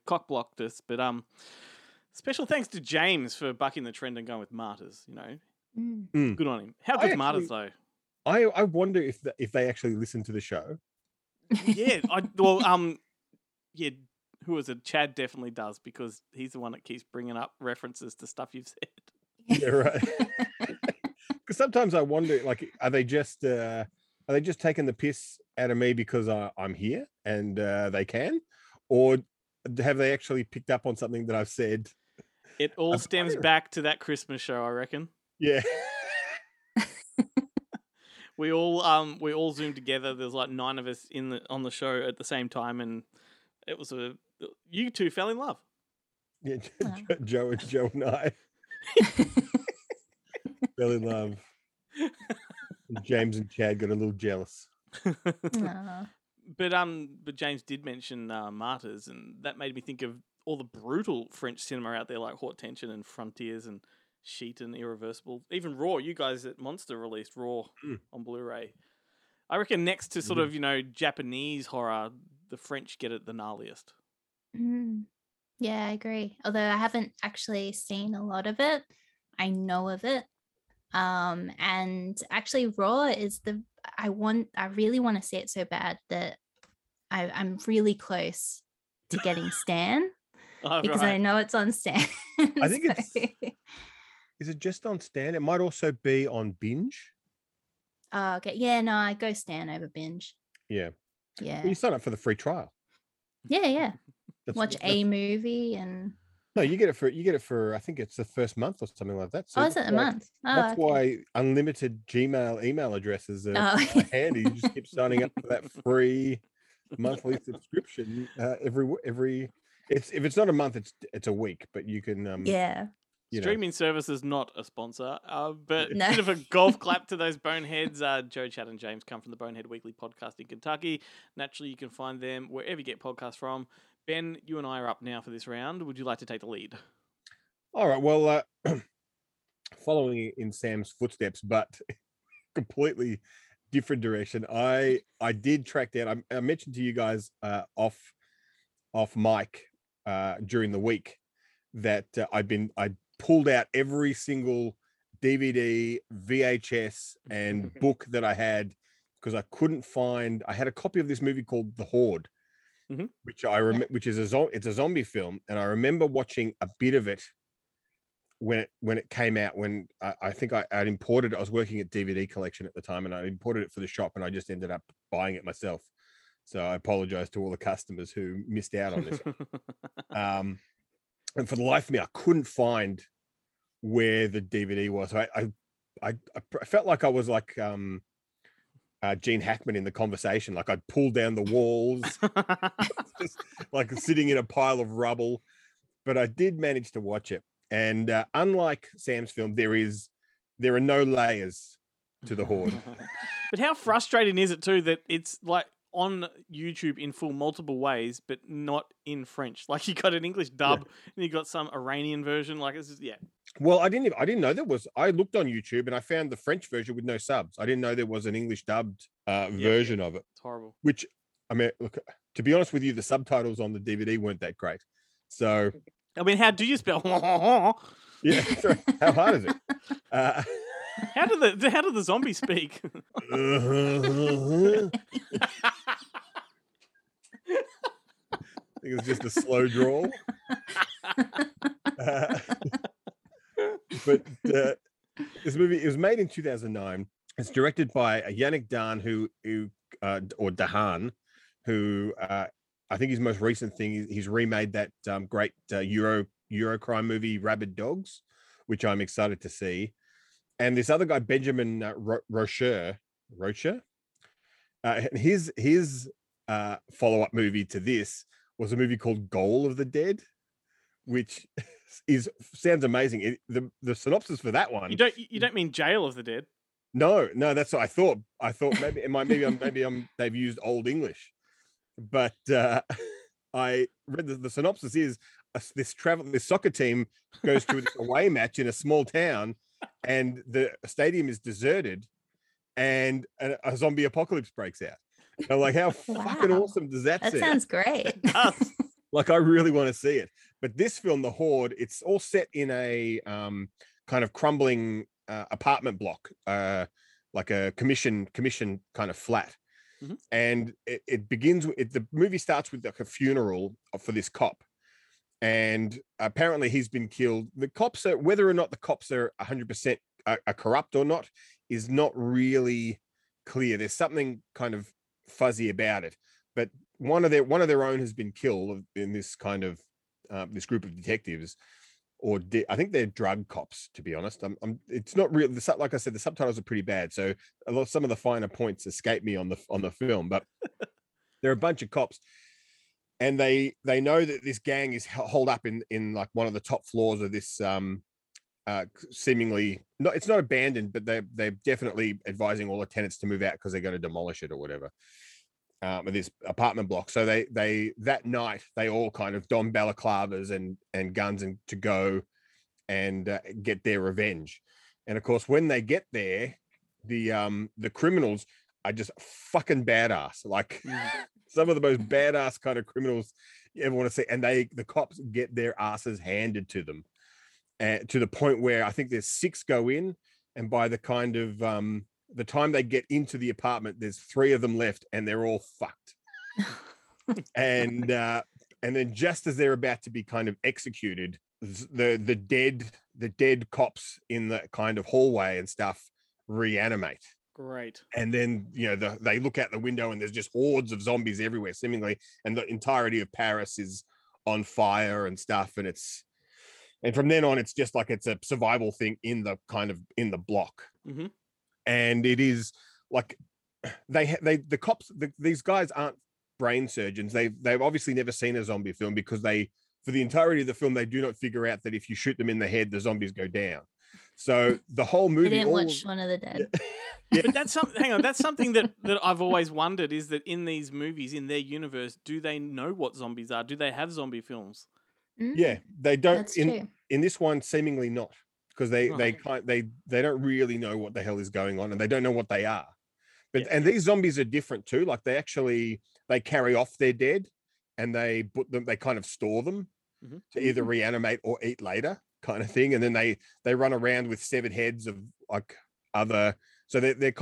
Cock blocked us, but special thanks to James for bucking the trend and going with Martyrs, Good on him. How good Martyrs, though? I wonder if they actually listen to the show. Yeah. Who was it? Chad definitely does, because he's the one that keeps bringing up references to stuff you've said. Yeah, right. Because sometimes I wonder, like, are they just taking the piss out of me because I'm here and they can? Or have they actually picked up on something that I've said? It all stems back to that Christmas show, I reckon. Yeah. we all zoomed together. There's like 9 of us on the show at the same time, and it was you 2 fell in love. Yeah, Joe and I fell in love. And James and Chad got a little jealous. But James did mention Martyrs, and that made me think of all the brutal French cinema out there, like Haute Tension and Frontiers and Sheet and Irreversible. Even Raw, you guys at Monster released Raw on Blu-ray. I reckon next to sort of, you know, Japanese horror, the French get it the gnarliest. Mm. Yeah, I agree. Although I haven't actually seen a lot of it. I know of it. And actually Raw is the, I really want to see it so bad that I'm really close to getting Stan because I know it's on Stan. I think is it just on Stan? It might also be on Binge. Oh, okay. Yeah, no, I go Stan over Binge. Yeah. Yeah. Well, you sign up for the free trial. Yeah, yeah. Watch a movie and no, you get it for I think it's the first month or something like that. So is it a month? Why unlimited Gmail email addresses are handy. You just keep signing up for that free monthly subscription every. It's if it's not a month, it's a week. But you can streaming service is not a sponsor, but a bit of a golf clap to those boneheads. Joe, Chad, and James come from the Bonehead Weekly podcast in Kentucky. Naturally, you can find them wherever you get podcasts from. Ben, you and I are up now for this round. Would you like to take the lead? All right. Well, following in Sam's footsteps, but completely different direction. I did track down. I mentioned to you guys off mic during the week that I pulled out every single DVD, VHS, and book that I had because I couldn't find. I had a copy of this movie called The Horde, which I which is it's a zombie film, and I remember watching a bit of it when it came out. When I think I'd imported it. I was working at DVD Collection at the time, and I imported it for the shop, and I just ended up buying it myself. So I apologize to all the customers who missed out on this. And for the life of me, I couldn't find where the DVD was. So I felt like I was like Gene Hackman in The Conversation. Like I'd pulled down the walls, just like sitting in a pile of rubble. But I did manage to watch it. And unlike Sam's film, there are no layers to The Horde. But how frustrating is it too that it's like on YouTube in full multiple ways, but not in French. Like you got an English dub and you got some Iranian version. Like it's just, well, I didn't know there was. I looked on YouTube and I found the French version with no subs. I didn't know there was an English dubbed version of it. It's horrible. Which, I mean, look, to be honest with you, the subtitles on the DVD weren't that great. So, I mean, how do you spell? Yeah, sorry. How hard is it? How do the zombies speak? I think it's just a slow drawl. But this movie, it was made in 2009. It's directed by Yannick Dahn, who I think his most recent thing is he's remade that great Eurocrime movie, Rabid Dogs, which I'm excited to see. And this other guy, Benjamin Rocher, his follow-up movie to this was a movie called Goal of the Dead, which sounds amazing. The synopsis for that one. You don't mean Jail of the Dead? No, that's what I thought. Maybe they've used Old English, but I read the synopsis is this soccer team goes to an away match in a small town. And the stadium is deserted, and a zombie apocalypse breaks out. And I'm like, how fucking awesome does that sound? That sounds great. Like, I really want to see it. But this film, The Horde, it's all set in a kind of crumbling apartment block, like a commission kind of flat. Mm-hmm. And it begins. The movie starts with like a funeral for this cop. And apparently he's been killed. The cops are, whether or not the cops are 100% are corrupt or not, is not really clear. There's something kind of fuzzy about it. But one of their own has been killed in this kind of this group of detectives, or I think they're drug cops. To be honest, it's not real. Like I said, the subtitles are pretty bad, so some of the finer points escape me on the film. But there are a bunch of cops. And they know that this gang is holed up in like one of the top floors of this seemingly not, it's not abandoned, but they're definitely advising all the tenants to move out because they're going to demolish it or whatever. This apartment block. So they that night they all kind of don balaclavas and guns and to go and get their revenge. And of course, when they get there, the criminals are just fucking badass. Like some of the most badass kind of criminals you ever want to see. And the cops get their asses handed to them, to the point where I think there's 6 go in, and by the kind of the time they get into the apartment, there's 3 of them left and they're all fucked. And then just as they're about to be kind of executed, the dead cops in the kind of hallway and stuff reanimate. Great. And then, you know, they look out the window and there's just hordes of zombies everywhere, seemingly. And the entirety of Paris is on fire and stuff. And from then on, it's just like, it's a survival thing in the block. Mm-hmm. And it is like these guys aren't brain surgeons. They've obviously never seen a zombie film, because for the entirety of the film, they do not figure out that if you shoot them in the head, the zombies go down. So the whole movie. They didn't watch Shaun of the Dead. Yeah. Yeah. But that's something. Hang on, that's something that I've always wondered, is that in these movies, in their universe, do they know what zombies are? Do they have zombie films? Mm. Yeah, they don't. That's true. In this one, seemingly not. Because they don't really know what the hell is going on, and they don't know what they are. But yeah. And these zombies are different too. Like they carry off their dead, and they kind of store them to either reanimate or eat later, kind of thing. And then they run around with severed heads of like other. So they've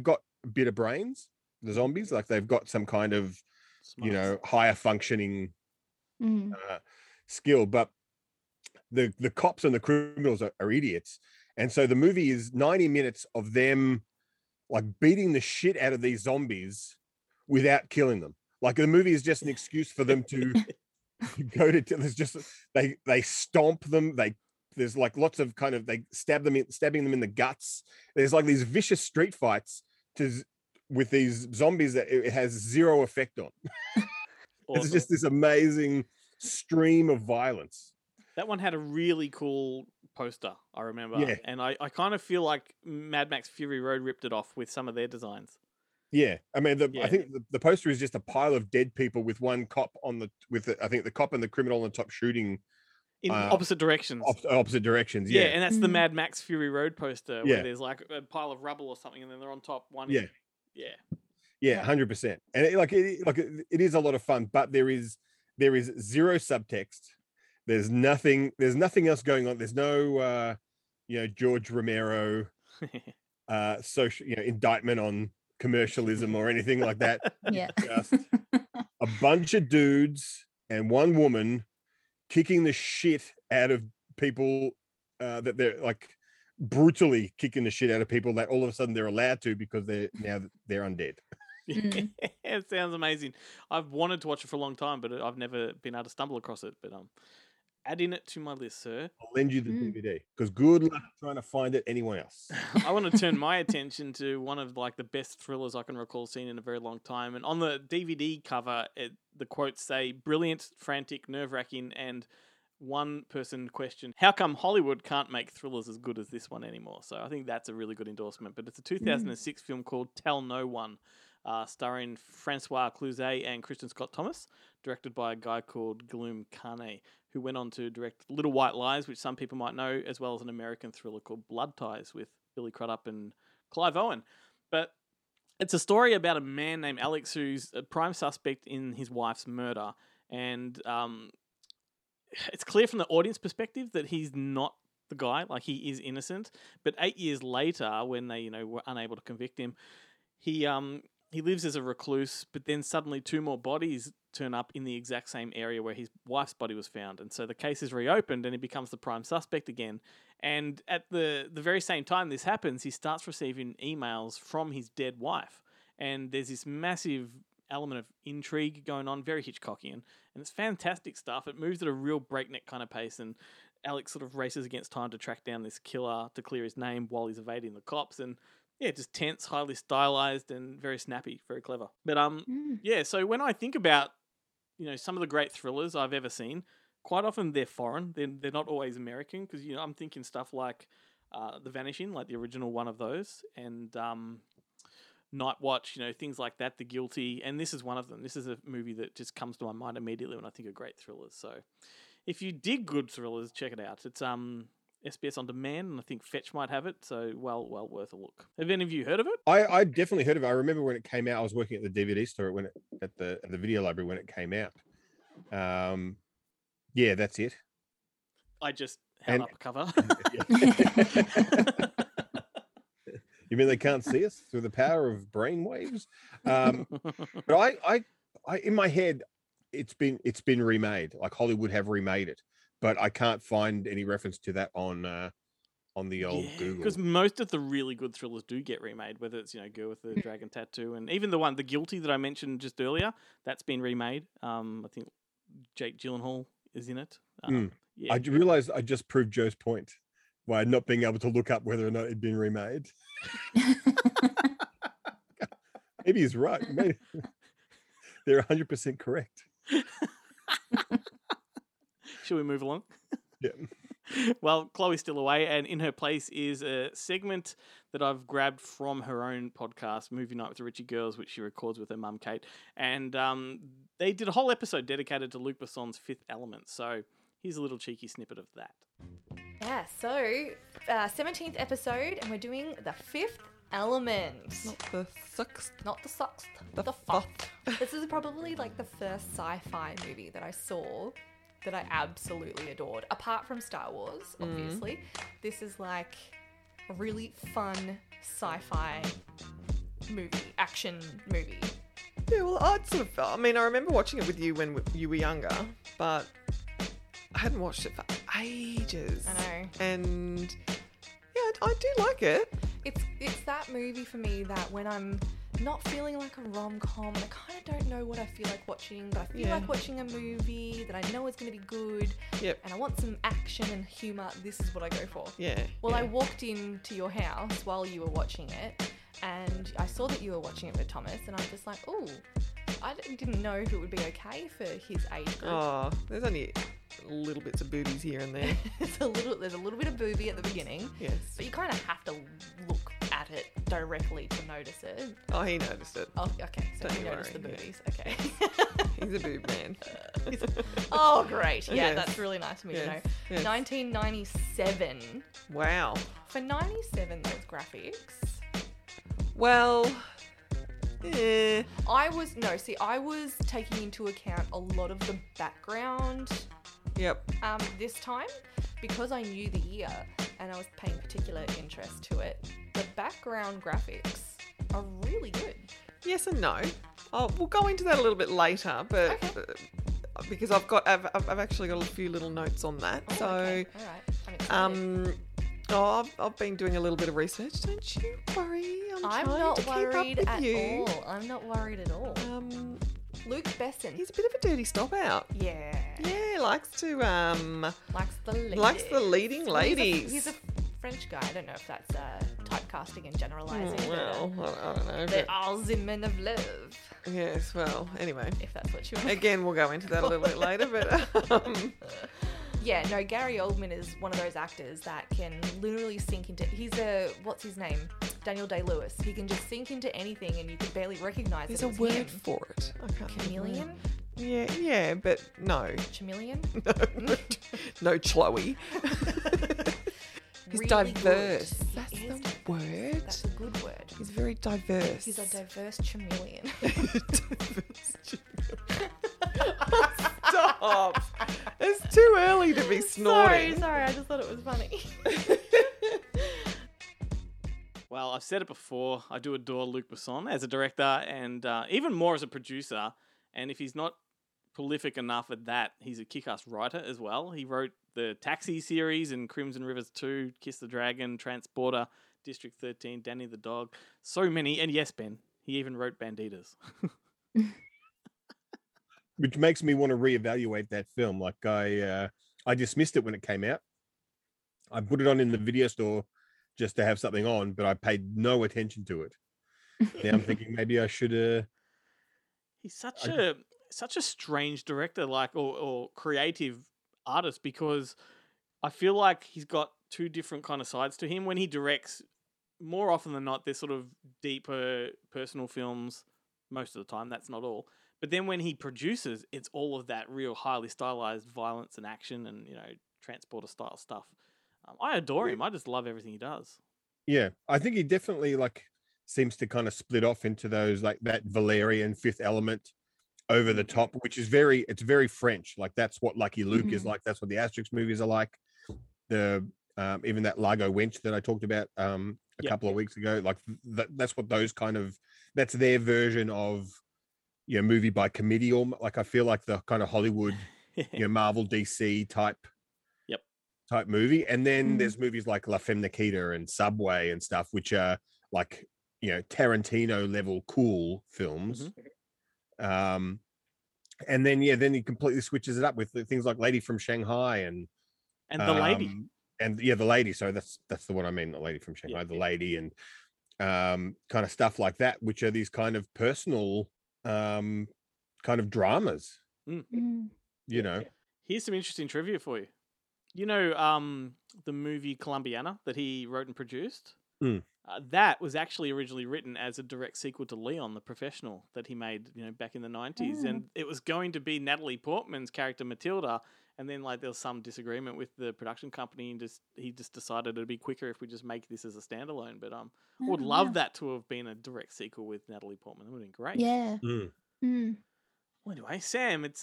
got a bit of brains. The zombies, like they've got some kind of smart, you know, higher functioning skill, but. The cops and the criminals are idiots. And so the movie is 90 minutes of them like beating the shit out of these zombies without killing them. Like the movie is just an excuse for them to go to, there's just, they stomp them. There's like lots of kind of, they stabbing them in the guts. There's like these vicious street fights with these zombies that it has zero effect on. Awesome. It's just this amazing stream of violence. That one had a really cool poster, I remember. Yeah. And I kind of feel like Mad Max Fury Road ripped it off with some of their designs. Yeah. I mean, I think the poster is just a pile of dead people with one cop I think the cop and the criminal on the top shooting. In opposite directions. Opposite directions, yeah. Yeah, and that's the Mad Max Fury Road poster where there's like a pile of rubble or something and then they're on top. One. Yeah. Yeah. Yeah, 100%. And it is a lot of fun, but there is zero subtext. There's nothing else going on. There's no, you know, George Romero, social, you know, indictment on commercialism or anything like that. Yeah. Just a bunch of dudes and one woman kicking the shit out of people that they're like brutally kicking the shit out of people that all of a sudden they're allowed to because they're undead. Yeah, it sounds amazing. I've wanted to watch it for a long time, but I've never been able to stumble across it. But add in it to my list, sir. I'll lend you the DVD, because good luck trying to find it anywhere else. I want to turn my attention to one of like the best thrillers I can recall seeing in a very long time. And on the DVD cover, the quotes say, "Brilliant, frantic, nerve-wracking," and one person questioned, "How come Hollywood can't make thrillers as good as this one anymore?" So I think that's a really good endorsement. But it's a 2006 film called Tell No One, starring François Cluzet and Kristen Scott Thomas, directed by a guy called Guillaume Carnay, who went on to direct Little White Lies, which some people might know, as well as an American thriller called Blood Ties with Billy Crudup and Clive Owen. But it's a story about a man named Alex who's a prime suspect in his wife's murder. And it's clear from the audience perspective that he's not the guy, like he is innocent. But 8 years later, when they, you know, were unable to convict him, he lives as a recluse, but then suddenly 2 more bodies turn up in the exact same area where his wife's body was found. And so the case is reopened and he becomes the prime suspect again. And at the very same time this happens, he starts receiving emails from his dead wife. And there's this massive element of intrigue going on, very Hitchcockian. And it's fantastic stuff. It moves at a real breakneck kind of pace. And Alex sort of races against time to track down this killer, to clear his name while he's evading the cops. And yeah, just tense, highly stylized and very snappy, very clever. But yeah, so when I think about, you know, some of the great thrillers I've ever seen, quite often they're foreign. They're not always American, because, you know, I'm thinking stuff like The Vanishing, like the original one of those, and Night Watch, you know, things like that, The Guilty. And this is one of them. This is a movie that just comes to my mind immediately when I think of great thrillers. So if you dig good thrillers, check it out. It's SBS On Demand, and I think Fetch might have it, so well worth a look. Have any of you heard of it? I definitely heard of it. I remember when it came out, I was working at the DVD store at the video library when it came out. Yeah, that's it. I just held up a cover. You mean they can't see us through the power of brainwaves? But I in my head, it's been remade. Like Hollywood have remade it, but I can't find any reference to that on the old Google. Because most of the really good thrillers do get remade, whether it's, you know, Girl with the Dragon Tattoo, and even the one, The Guilty, that I mentioned just earlier, that's been remade. I think Jake Gyllenhaal is in it. I realized I just proved Joe's point by not being able to look up whether or not it'd been remade. Maybe he's right. Maybe. They're 100% correct. Shall we move along? Yeah. Well, Chloe's still away, and in her place is a segment that I've grabbed from her own podcast, Movie Night with the Richie Girls, which she records with her mum, Kate. And they did a whole episode dedicated to Luc Besson's Fifth Element. So here's a little cheeky snippet of that. Yeah, so 17th episode, and we're doing The Fifth Element. Not the sixth. The fifth. This is probably like the first sci-fi movie that I saw that I absolutely adored. Apart from Star Wars, obviously. This is like a really fun sci-fi movie, action movie. Yeah, well, I remember watching it with you when you were younger, but I hadn't watched it for ages. I know. And yeah, I do like it. It's that movie for me that when I'm not feeling like a rom-com and I kind of don't know what I feel like watching, but I feel like watching a movie that I know is going to be good, and I want some action and humour, this is what I go for. Yeah. Well, I walked into your house while you were watching it, and I saw that you were watching it with Thomas, and I'm just like, ooh, I didn't know if it would be okay for his age group. Oh, there's only little bits of boobies here and there. There's a little bit of boobie at the beginning. Yes. But you kind of have to look at it directly to notice it. Oh, he noticed it. Oh, okay. So don't he noticed the boobies. Yeah. Okay. He's a boob man. Oh, great. Yeah, that's really nice of me to know. Yes. 1997. Wow. For 97, those graphics. Well, I was taking into account a lot of the background. Yep. This time, because I knew the year and I was paying particular interest to it, the background graphics are really good. Yes and no. We'll go into that a little bit later, but because I've actually got a few little notes on that. Oh, so, okay. All right. I'm excited. I've been doing a little bit of research. Don't you worry. I'm not worried at all. I'm not worried at all. Luc Besson. He's a bit of a dirty stop out. Yeah. Yeah, likes to likes the leading ladies. He's a French guy. I don't know if that's typecasting and generalizing. I don't know. The Alzheimer of love. Yes, well, anyway. If that's what you want. Again, we'll go into that a little bit later, but yeah, no, Gary Oldman is one of those actors that can literally sink into... Daniel Day-Lewis. He can just sink into anything and you can barely recognise it. There's a word for it. Chameleon? Yeah, but no. Chameleon? No. No, Chloe. He's really diverse. Good. That's the word. That's a good word. He's very diverse. He's a diverse chameleon. Stop. It's too early to be snorting. Sorry, I just thought it was funny. Well, I've said it before, I do adore Luc Besson as a director and even more as a producer. And if he's not prolific enough at that, he's a kick-ass writer as well. He wrote the Taxi series and Crimson Rivers 2, Kiss the Dragon, Transporter, District 13, Danny the Dog. So many. And yes, Ben, he even wrote Banditas. Which makes me want to reevaluate that film. Like I dismissed it when it came out. I put it on in the video store just to have something on, but I paid no attention to it. Now I'm thinking maybe I should. He's such a strange director, like or creative artist, because I feel like he's got two different kind of sides to him. When he directs, more often than not, they're sort of deeper personal films most of the time. That's not all. But then when he produces, it's all of that real highly stylized violence and action and, you know, transporter style stuff. I adore him. I just love everything he does. Yeah, I think he definitely like seems to kind of split off into those like that Valerian Fifth Element over the top, which is very French. Like that's what Lucky Luke is like. That's what the Asterix movies are like. The even that Largo Winch that I talked about couple of weeks ago, like that's what those kind of, that's their version of, you know, movie by committee. Or like I feel like the kind of Hollywood, you know, Marvel DC type movie. And then there's movies like La Femme Nikita and Subway and stuff, which are like, you know, Tarantino level cool films. And then, then he completely switches it up with things like Lady from Shanghai and The Lady. And The Lady. So that's the one I mean, The Lady from Shanghai, The Lady, and kind of stuff like that, which are these kind of personal kind of dramas, you know. Here's some interesting trivia for you. You know, the movie Columbiana that he wrote and produced? That was actually originally written as a direct sequel to Leon the Professional that he made, you know, back in the 90s. And it was going to be Natalie Portman's character Matilda. And then, like, there was some disagreement with the production company, and he just decided it'd be quicker if we just make this as a standalone. But I would love that to have been a direct sequel with Natalie Portman. That would have been great. Yeah. Well, anyway, Sam, it's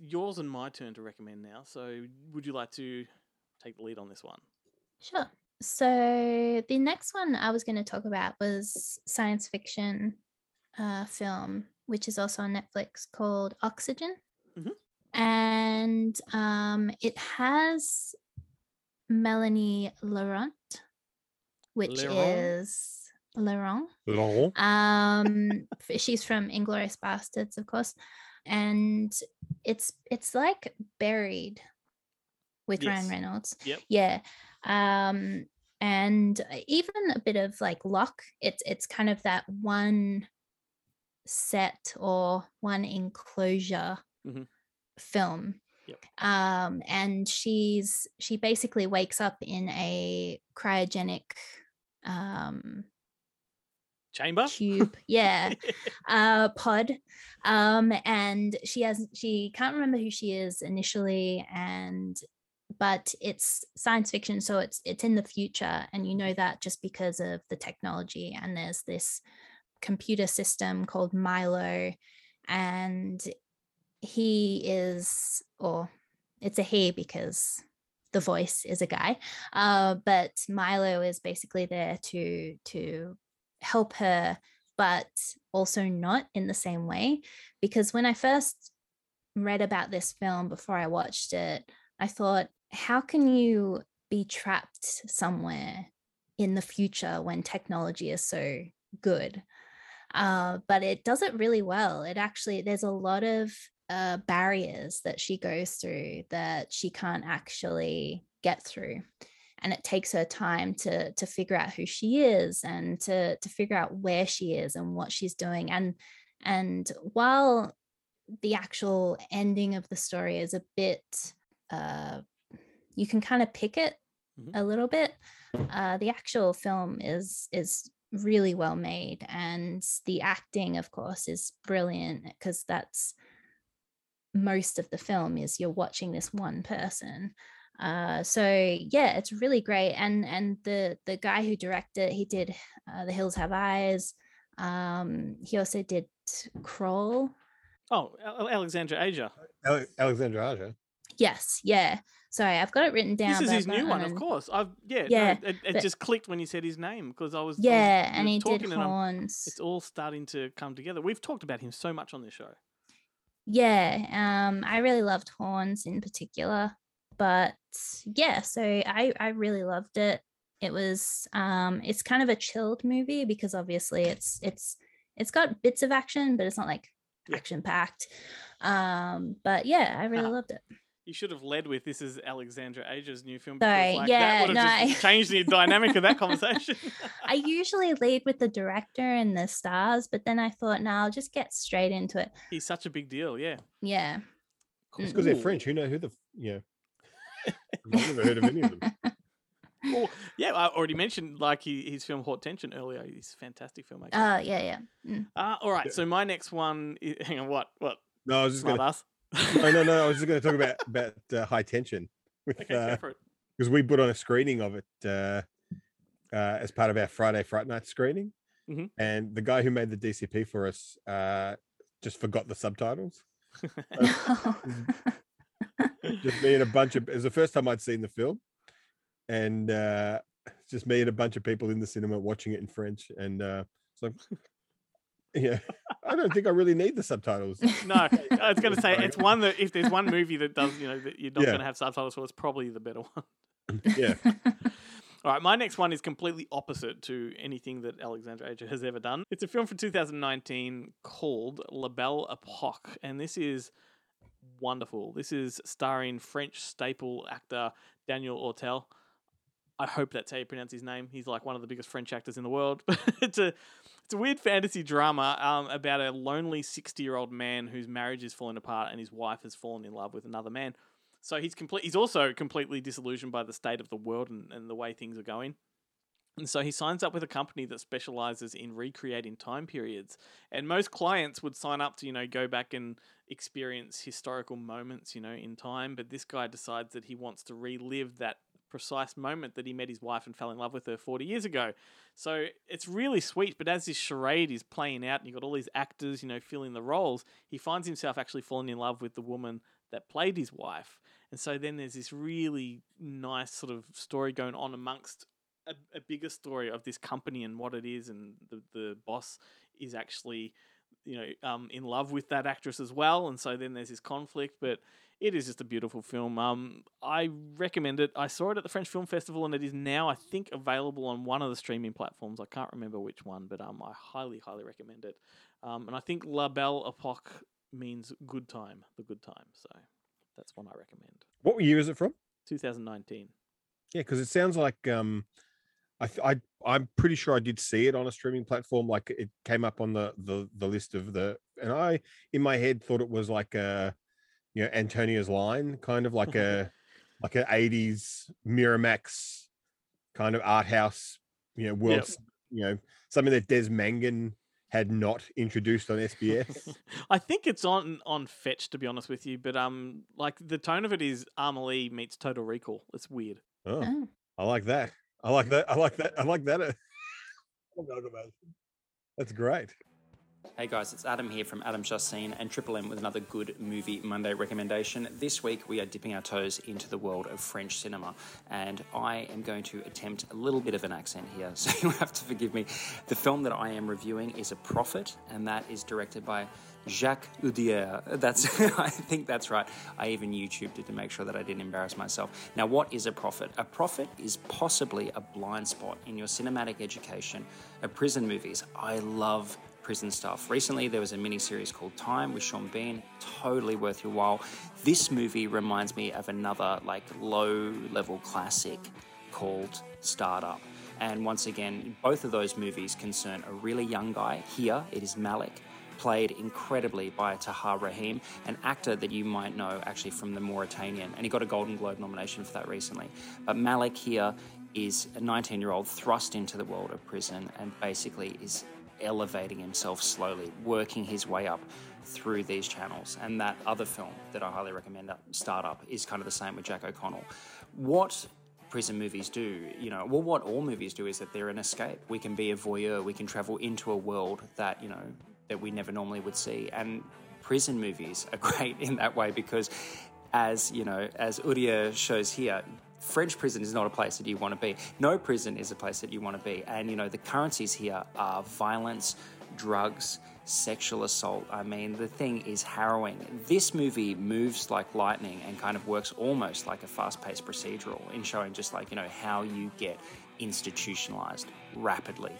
yours and my turn to recommend now. So would you like to take the lead on this one? Sure. So the next one I was going to talk about was science fiction film, which is also on Netflix, called Oxygen. And it has Melanie Laurent, which is... Laurent. She's from Inglourious Bastards, of course, and it's like Buried with Ryan Reynolds. And even a bit of like Locke. It's kind of that one set or one enclosure film. And she basically wakes up in a cryogenic chamber tube pod, and she can't remember who she is initially, but it's science fiction, so it's in the future, and you know that just because of the technology. And there's this computer system called Milo, and it's a he because the voice is a guy, but Milo is basically there to help her, but also not in the same way. Because when I first read about this film before I watched it, I thought, how can you be trapped somewhere in the future when technology is so good? But it does it really well. It actually, there's a lot of barriers that she goes through that she can't actually get through. And it takes her time to figure out who she is and to figure out where she is and what she's doing. And while the actual ending of the story is a bit, you can kind of pick it a little bit. The actual film is really well made, and the acting, of course, is brilliant, because that's most of the film is you're watching this one person. It's really great. And the guy who directed, he did The Hills Have Eyes. He also did Crawl. Oh, Alexandra Aja. Alexandra Aja. Yes, yeah. Sorry, I've got it written down. This is his new one, of course. It just clicked when you said his name, because I was and he did Horns. It's all starting to come together. We've talked about him so much on this show. Yeah, I really loved Horns in particular. But yeah, so I really loved it. It was it's kind of a chilled movie, because obviously it's got bits of action, but it's not like action packed. But yeah, I really loved it. You should have led with, this is Alexandra Aja's new film. Sorry, that would have just changed the dynamic of that conversation. I usually lead with the director and the stars, but then I thought, no, I'll just get straight into it. He's such a big deal, yeah. Yeah. It's because they're French. Who know who the I've never heard of any of them. Well, yeah, I already mentioned like his film Haute Tension earlier. He's a fantastic filmmaker. All right, so my next one is, hang on, what? No, I was just going to I was just going to talk about High Tension with because we put on a screening of it as part of our Friday Fright Night screening. Mm-hmm. And the guy who made the DCP for us just forgot the subtitles. Just me and a bunch of, it was the first time I'd seen the film. And just me and a bunch of people in the cinema watching it in French. And so, yeah, I don't think I really need the subtitles. No, I was going to say, it's one that if there's one movie that does, you know, that you're not going to have subtitles for, it's probably the better one. Yeah. All right, my next one is completely opposite to anything that Alexandre Aja has ever done. It's a film from 2019 called La Belle Époque, and this is wonderful. This is starring French staple actor Daniel Auteuil. I hope that's how you pronounce his name. He's like one of the biggest French actors in the world. It's a weird fantasy drama about a lonely 60-year-old man whose marriage is falling apart and his wife has fallen in love with another man. So he's also completely disillusioned by the state of the world and the way things are going. And so he signs up with a company that specializes in recreating time periods. And most clients would sign up to, you know, go back and experience historical moments, you know, in time. But this guy decides that he wants to relive that precise moment that he met his wife and fell in love with her 40 years ago. So it's really sweet. But as this charade is playing out and you've got all these actors, you know, filling the roles, he finds himself actually falling in love with the woman that played his wife. And so then there's this really nice sort of story going on amongst a bigger story of this company and what it is. And the boss is actually, you know, in love with that actress as well. And so then there's this conflict, but it is just a beautiful film. I recommend it. I saw it at the French Film Festival and it is now, I think, available on one of the streaming platforms. I can't remember which one, but I highly, highly recommend it. And I think La Belle Époque means good time, the good time. So that's one I recommend. What year is it from? 2019. Yeah, because it sounds like I'm pretty sure I did see it on a streaming platform. Like it came up on the list of the, and I in my head thought it was like a, you know, Antonia's Line, kind of like a like an 80s Miramax kind of art house, you know, world, you know, something that Des Mangan had not introduced on SBS. I think it's on Fetch, to be honest with you, but like the tone of it is Amelie meets Total Recall. It's weird. Oh. I like that. I like that. That's great. Hey guys, it's Adam here from Adam Justine and Triple M with another Good Movie Monday recommendation. This week we are dipping our toes into the world of French cinema, and I am going to attempt a little bit of an accent here, so you'll have to forgive me. The film that I am reviewing is A Prophet, and that is directed by Jacques Demy. I think that's right. I even YouTubed it to make sure that I didn't embarrass myself. Now, what is a prophet? A prophet is possibly a blind spot in your cinematic education of prison movies. I love prison stuff. Recently, there was a mini-series called Time with Sean Bean. Totally worth your while. This movie reminds me of another like low-level classic called Startup. And once again, both of those movies concern a really young guy. Here, it is Malik, played incredibly by Tahar Rahim, an actor that you might know actually from The Mauritanian, and he got a Golden Globe nomination for that recently. But Malik here is a 19-year-old thrust into the world of prison and basically is elevating himself slowly, working his way up through these channels. And that other film that I highly recommend, Startup, is kind of the same with Jack O'Connell. What prison movies do, you know, well, what all movies do is that they're an escape. We can be a voyeur, we can travel into a world that, you know, that we never normally would see. And prison movies are great in that way because, as you know, as Uria shows here, French prison is not a place that you want to be. No prison is a place that you want to be. And, you know, the currencies here are violence, drugs, sexual assault. I mean, the thing is harrowing. This movie moves like lightning and kind of works almost like a fast-paced procedural in showing just like, you know, how you get institutionalized rapidly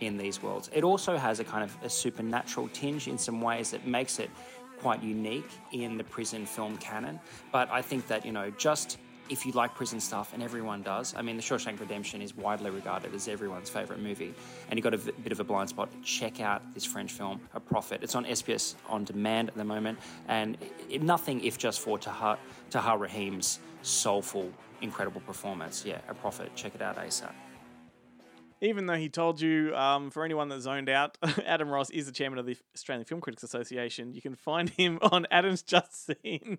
in these worlds. It also has a kind of a supernatural tinge in some ways that makes it quite unique in the prison film canon. But I think that, you know, just if you like prison stuff, and everyone does. I mean, The Shawshank Redemption is widely regarded as everyone's favourite movie, and you've got a bit of a blind spot, check out this French film, A Prophet. It's on SBS On Demand at the moment, and nothing if just for Tahar Rahim's soulful, incredible performance. Yeah, A Prophet. Check it out ASAP. Even though he told you, for anyone that zoned out, Adam Ross is the chairman of the Australian Film Critics Association. You can find him on Adam's Just Seen.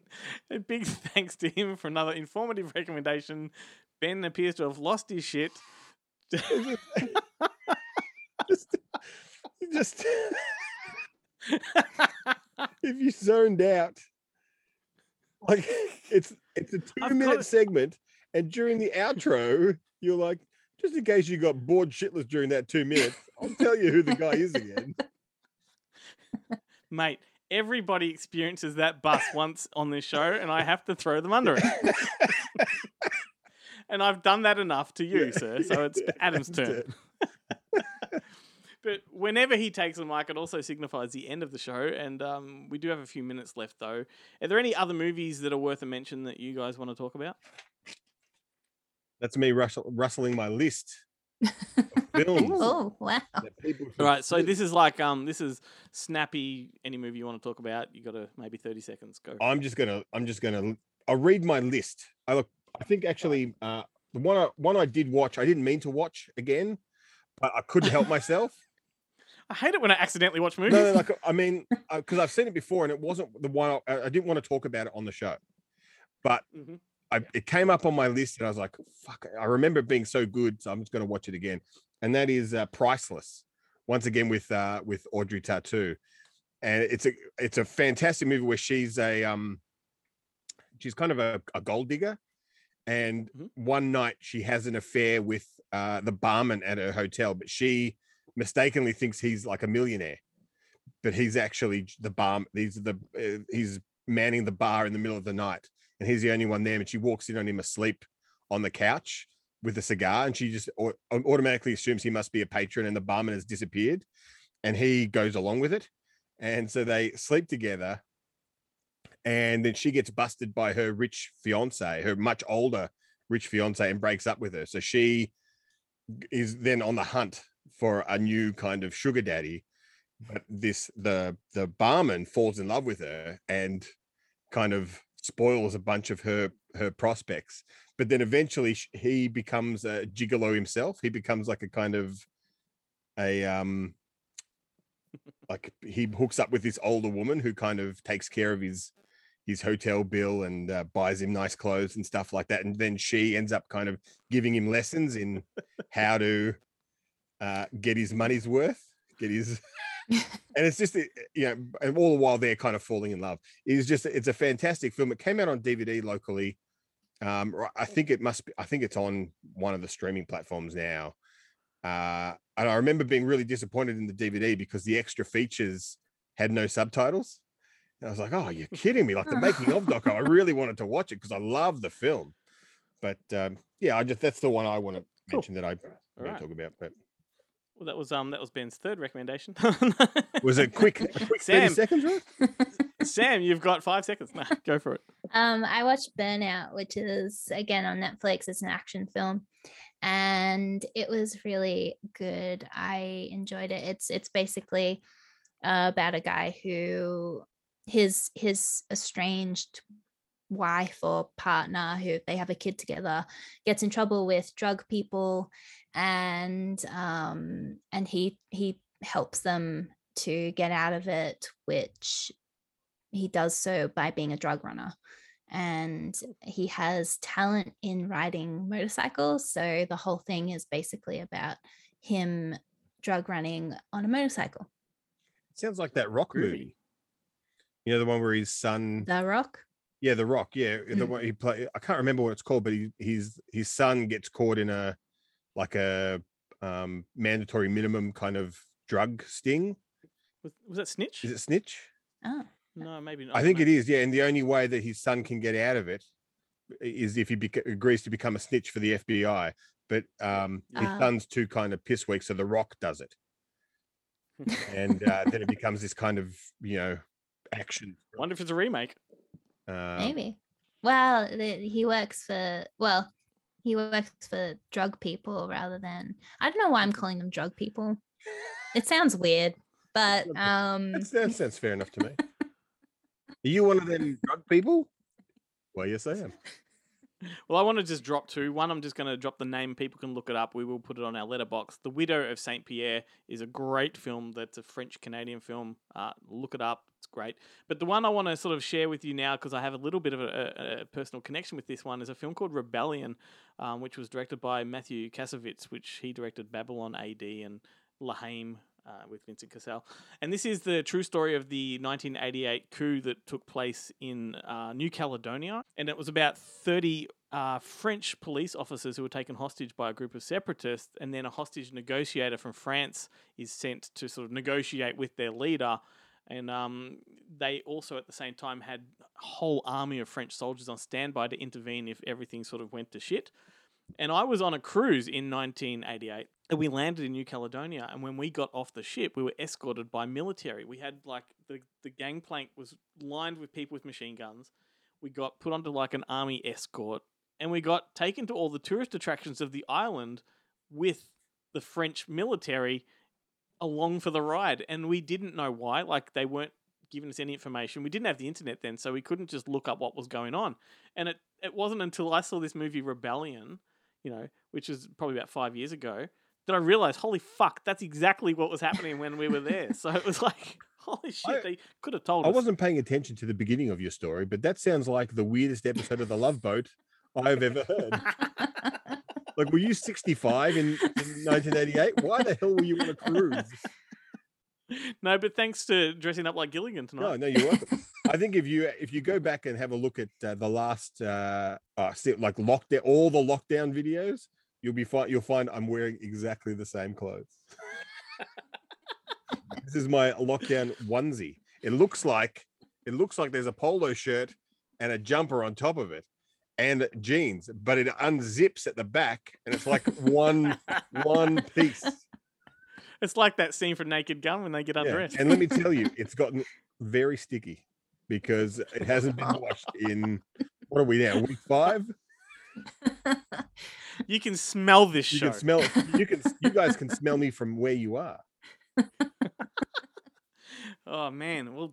A big thanks to him for another informative recommendation. Ben appears to have lost his shit. just if you zoned out, like it's a 2-minute segment, and during the outro, you're like, just in case you got bored shitless during that 2 minutes, I'll tell you who the guy is again. Mate, everybody experiences that bus once on this show, and I have to throw them under it. And I've done that enough to you, sir, so it's Adam's turn. But whenever he takes the mic, it also signifies the end of the show, and we do have a few minutes left, though. Are there any other movies that are worth a mention that you guys want to talk about? That's me rustling my list of films. Oh, wow. All right, so this is snappy. Any movie you want to talk about, you got to maybe 30 seconds. Go. I'll read my list. I think actually the one I did watch, I didn't mean to watch again, but I couldn't help myself. I hate it when I accidentally watch movies. No, because I've seen it before and it wasn't the one I didn't want to talk about it on the show. But it came up on my list and I was like, fuck, I remember it being so good, so I'm just going to watch it again. And that is Priceless, once again with Audrey Tautou. And it's a fantastic movie where she's she's kind of a gold digger. And one night she has an affair with the barman at her hotel, but she mistakenly thinks he's like a millionaire, but he's actually the barman. He's manning the bar in the middle of the night. And he's the only one there. And she walks in on him asleep on the couch with a cigar. And she just automatically assumes he must be a patron and the barman has disappeared. And he goes along with it. And so they sleep together. And then she gets busted by her rich fiance, her much older rich fiance, and breaks up with her. So she is then on the hunt for a new kind of sugar daddy. But the barman falls in love with her and kind of spoils a bunch of her prospects, but then eventually he becomes a gigolo himself. He becomes like a kind of like he hooks up with this older woman who kind of takes care of his hotel bill and buys him nice clothes and stuff like that. And then she ends up kind of giving him lessons in how to get his money's worth, and it's just, and all the while they're kind of falling in love. It's a fantastic film. It came out on DVD locally. I think it's on one of the streaming platforms now. And I remember being really disappointed in the DVD because the extra features had no subtitles. And I was like, oh, you're kidding me. Like the making of doco, I really wanted to watch it because I love the film. But that's the one I want to mention that I don't talk about. But well, that was Ben's third recommendation. Was it quick Sam, 30 seconds, right? Sam, you've got 5 seconds. No, go for it. I watched Burnout, which is, again, on Netflix. It's an action film. And it was really good. I enjoyed it. It's basically about a guy who his estranged wife or partner, who they have a kid together, gets in trouble with drug people, and he helps them to get out of it, which he does so by being a drug runner. And he has talent in riding motorcycles, so the whole thing is basically about him drug running on a motorcycle. It sounds like that Rock movie, you know, the one where his son, The Rock. Yeah, The Rock. Yeah, the one he played. I can't remember what it's called, but his son gets caught in a mandatory minimum kind of drug sting. Was that Snitch? Is it Snitch? Oh no, maybe not. I think it is. Yeah, and the only way that his son can get out of it is if he agrees to become a snitch for the FBI. But his son's too kind of piss weak, so The Rock does it, and then it becomes this kind of action. I wonder if it's a remake. Maybe Well, he works for drug people rather than, I don't know why I'm calling them drug people. It sounds weird, but that sounds fair enough to me. Are you one of them drug people? Well, yes, I am. Well, I want to just drop two. One, I'm just going to drop the name. People can look it up. We will put it on our letterbox. The Widow of Saint Pierre is a great film. That's a French-Canadian film. Look it up. It's great. But the one I want to sort of share with you now, because I have a little bit of a personal connection with this one, is a film called Rebellion, which was directed by Matthew Kasovitz, which he directed Babylon AD and La Haim with Vincent Cassel. And this is the true story of the 1988 coup that took place in New Caledonia. And it was about 30 French police officers who were taken hostage by a group of separatists. And then a hostage negotiator from France is sent to sort of negotiate with their leader. And they also at the same time had a whole army of French soldiers on standby to intervene if everything sort of went to shit. And I was on a cruise in 1988, and we landed in New Caledonia. And when we got off the ship, we were escorted by military. We had like the gangplank was lined with people with machine guns. We got put onto like an army escort, and we got taken to all the tourist attractions of the island with the French military along for the ride. And we didn't know why. Like, they weren't giving us any information. We didn't have the internet then, so we couldn't just look up what was going on. And it wasn't until I saw this movie Rebellion, you know, which is probably about 5 years ago, that I realized, holy fuck, that's exactly what was happening when we were there. So it was like, holy shit, they could have told us. I wasn't paying attention to the beginning of your story, but that sounds like the weirdest episode of The Love Boat I've ever heard. Like, were you 65 in 1988? Why the hell were you on a cruise? No, but thanks to dressing up like Gilligan tonight. No, you're welcome. I think if you go back and have a look at the last lockdown, all the lockdown videos, you'll find I'm wearing exactly the same clothes. This is my lockdown onesie. It looks like there's a polo shirt and a jumper on top of it and jeans, but it unzips at the back and it's like one piece. It's like that scene from Naked Gun when they get undressed. Yeah. And let me tell you, it's gotten very sticky because it hasn't been washed in, what are we now, week 5? You can smell this show. You guys can smell me from where you are. Oh, man. Well,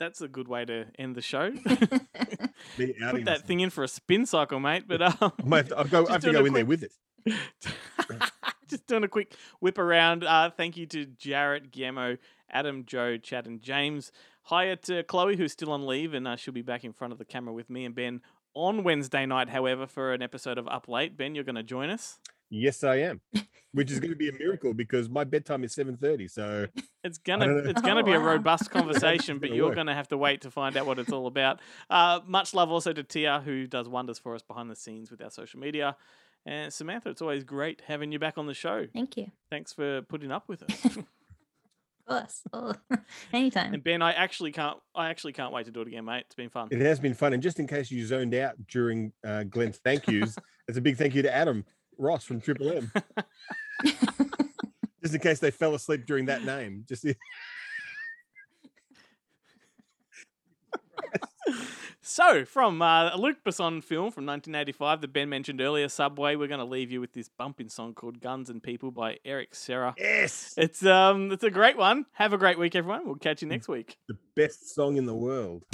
that's a good way to end the show. Put that thing in for a spin cycle, mate. But I have to go in there with it. Just doing a quick whip around. Thank you to Jarrett, Guillermo, Adam, Joe, Chad and James. Hiya to Chloe, who's still on leave, and she'll be back in front of the camera with me and Ben on Wednesday night, however, for an episode of Up Late. Ben, you're going to join us? Yes, I am, which is going to be a miracle because my bedtime is 7:30. So it's gonna be a robust conversation, but you're going to have to wait to find out what it's all about. Much love also to Tia, who does wonders for us behind the scenes with our social media. And Samantha, it's always great having you back on the show. Thank you. Thanks for putting up with us. Of course. Anytime. And Ben, I actually can't wait to do it again, mate. It's been fun. It has been fun. And just in case you zoned out during Glenn's thank yous, it's a big thank you to Adam Ross from Triple M. Just in case they fell asleep during that name. Just. So, from a Luc Besson film from 1985 that Ben mentioned earlier, Subway, we're going to leave you with this bumping song called Guns and People by Eric Serra. Yes! It's a great one. Have a great week, everyone. We'll catch you next week. The best song in the world.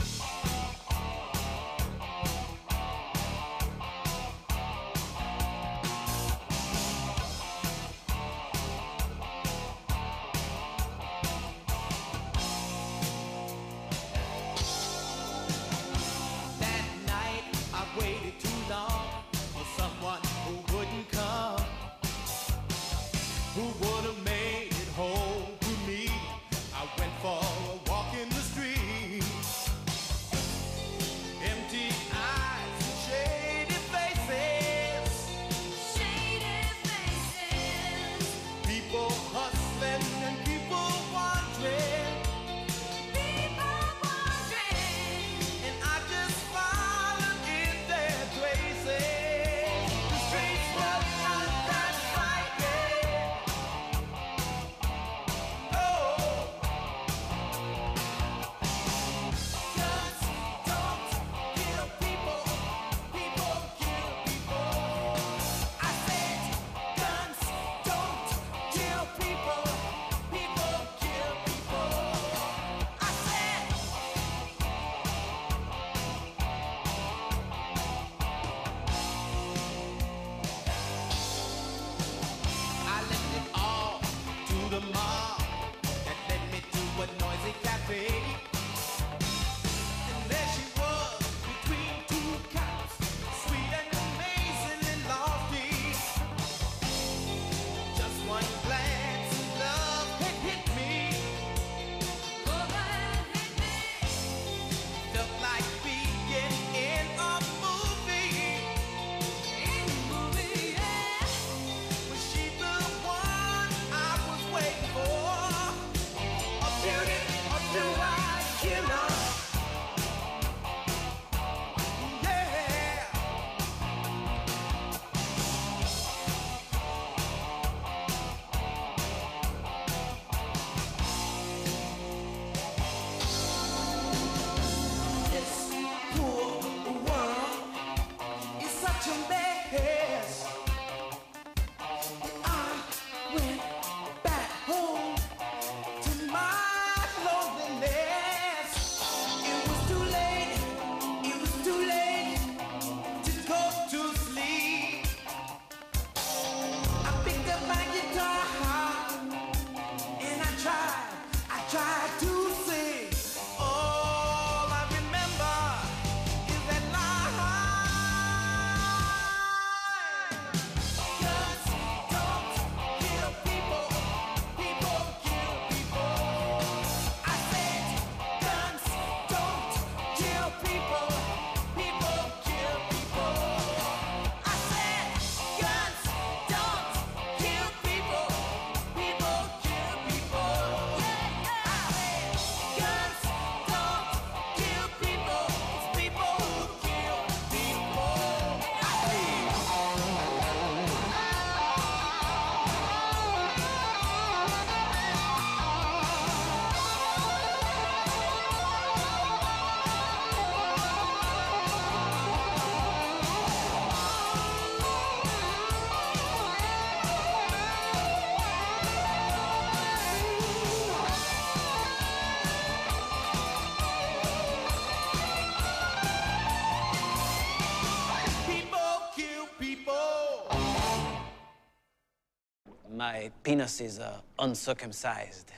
My penis is uncircumcised.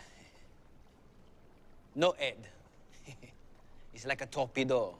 No head. It's like a torpedo.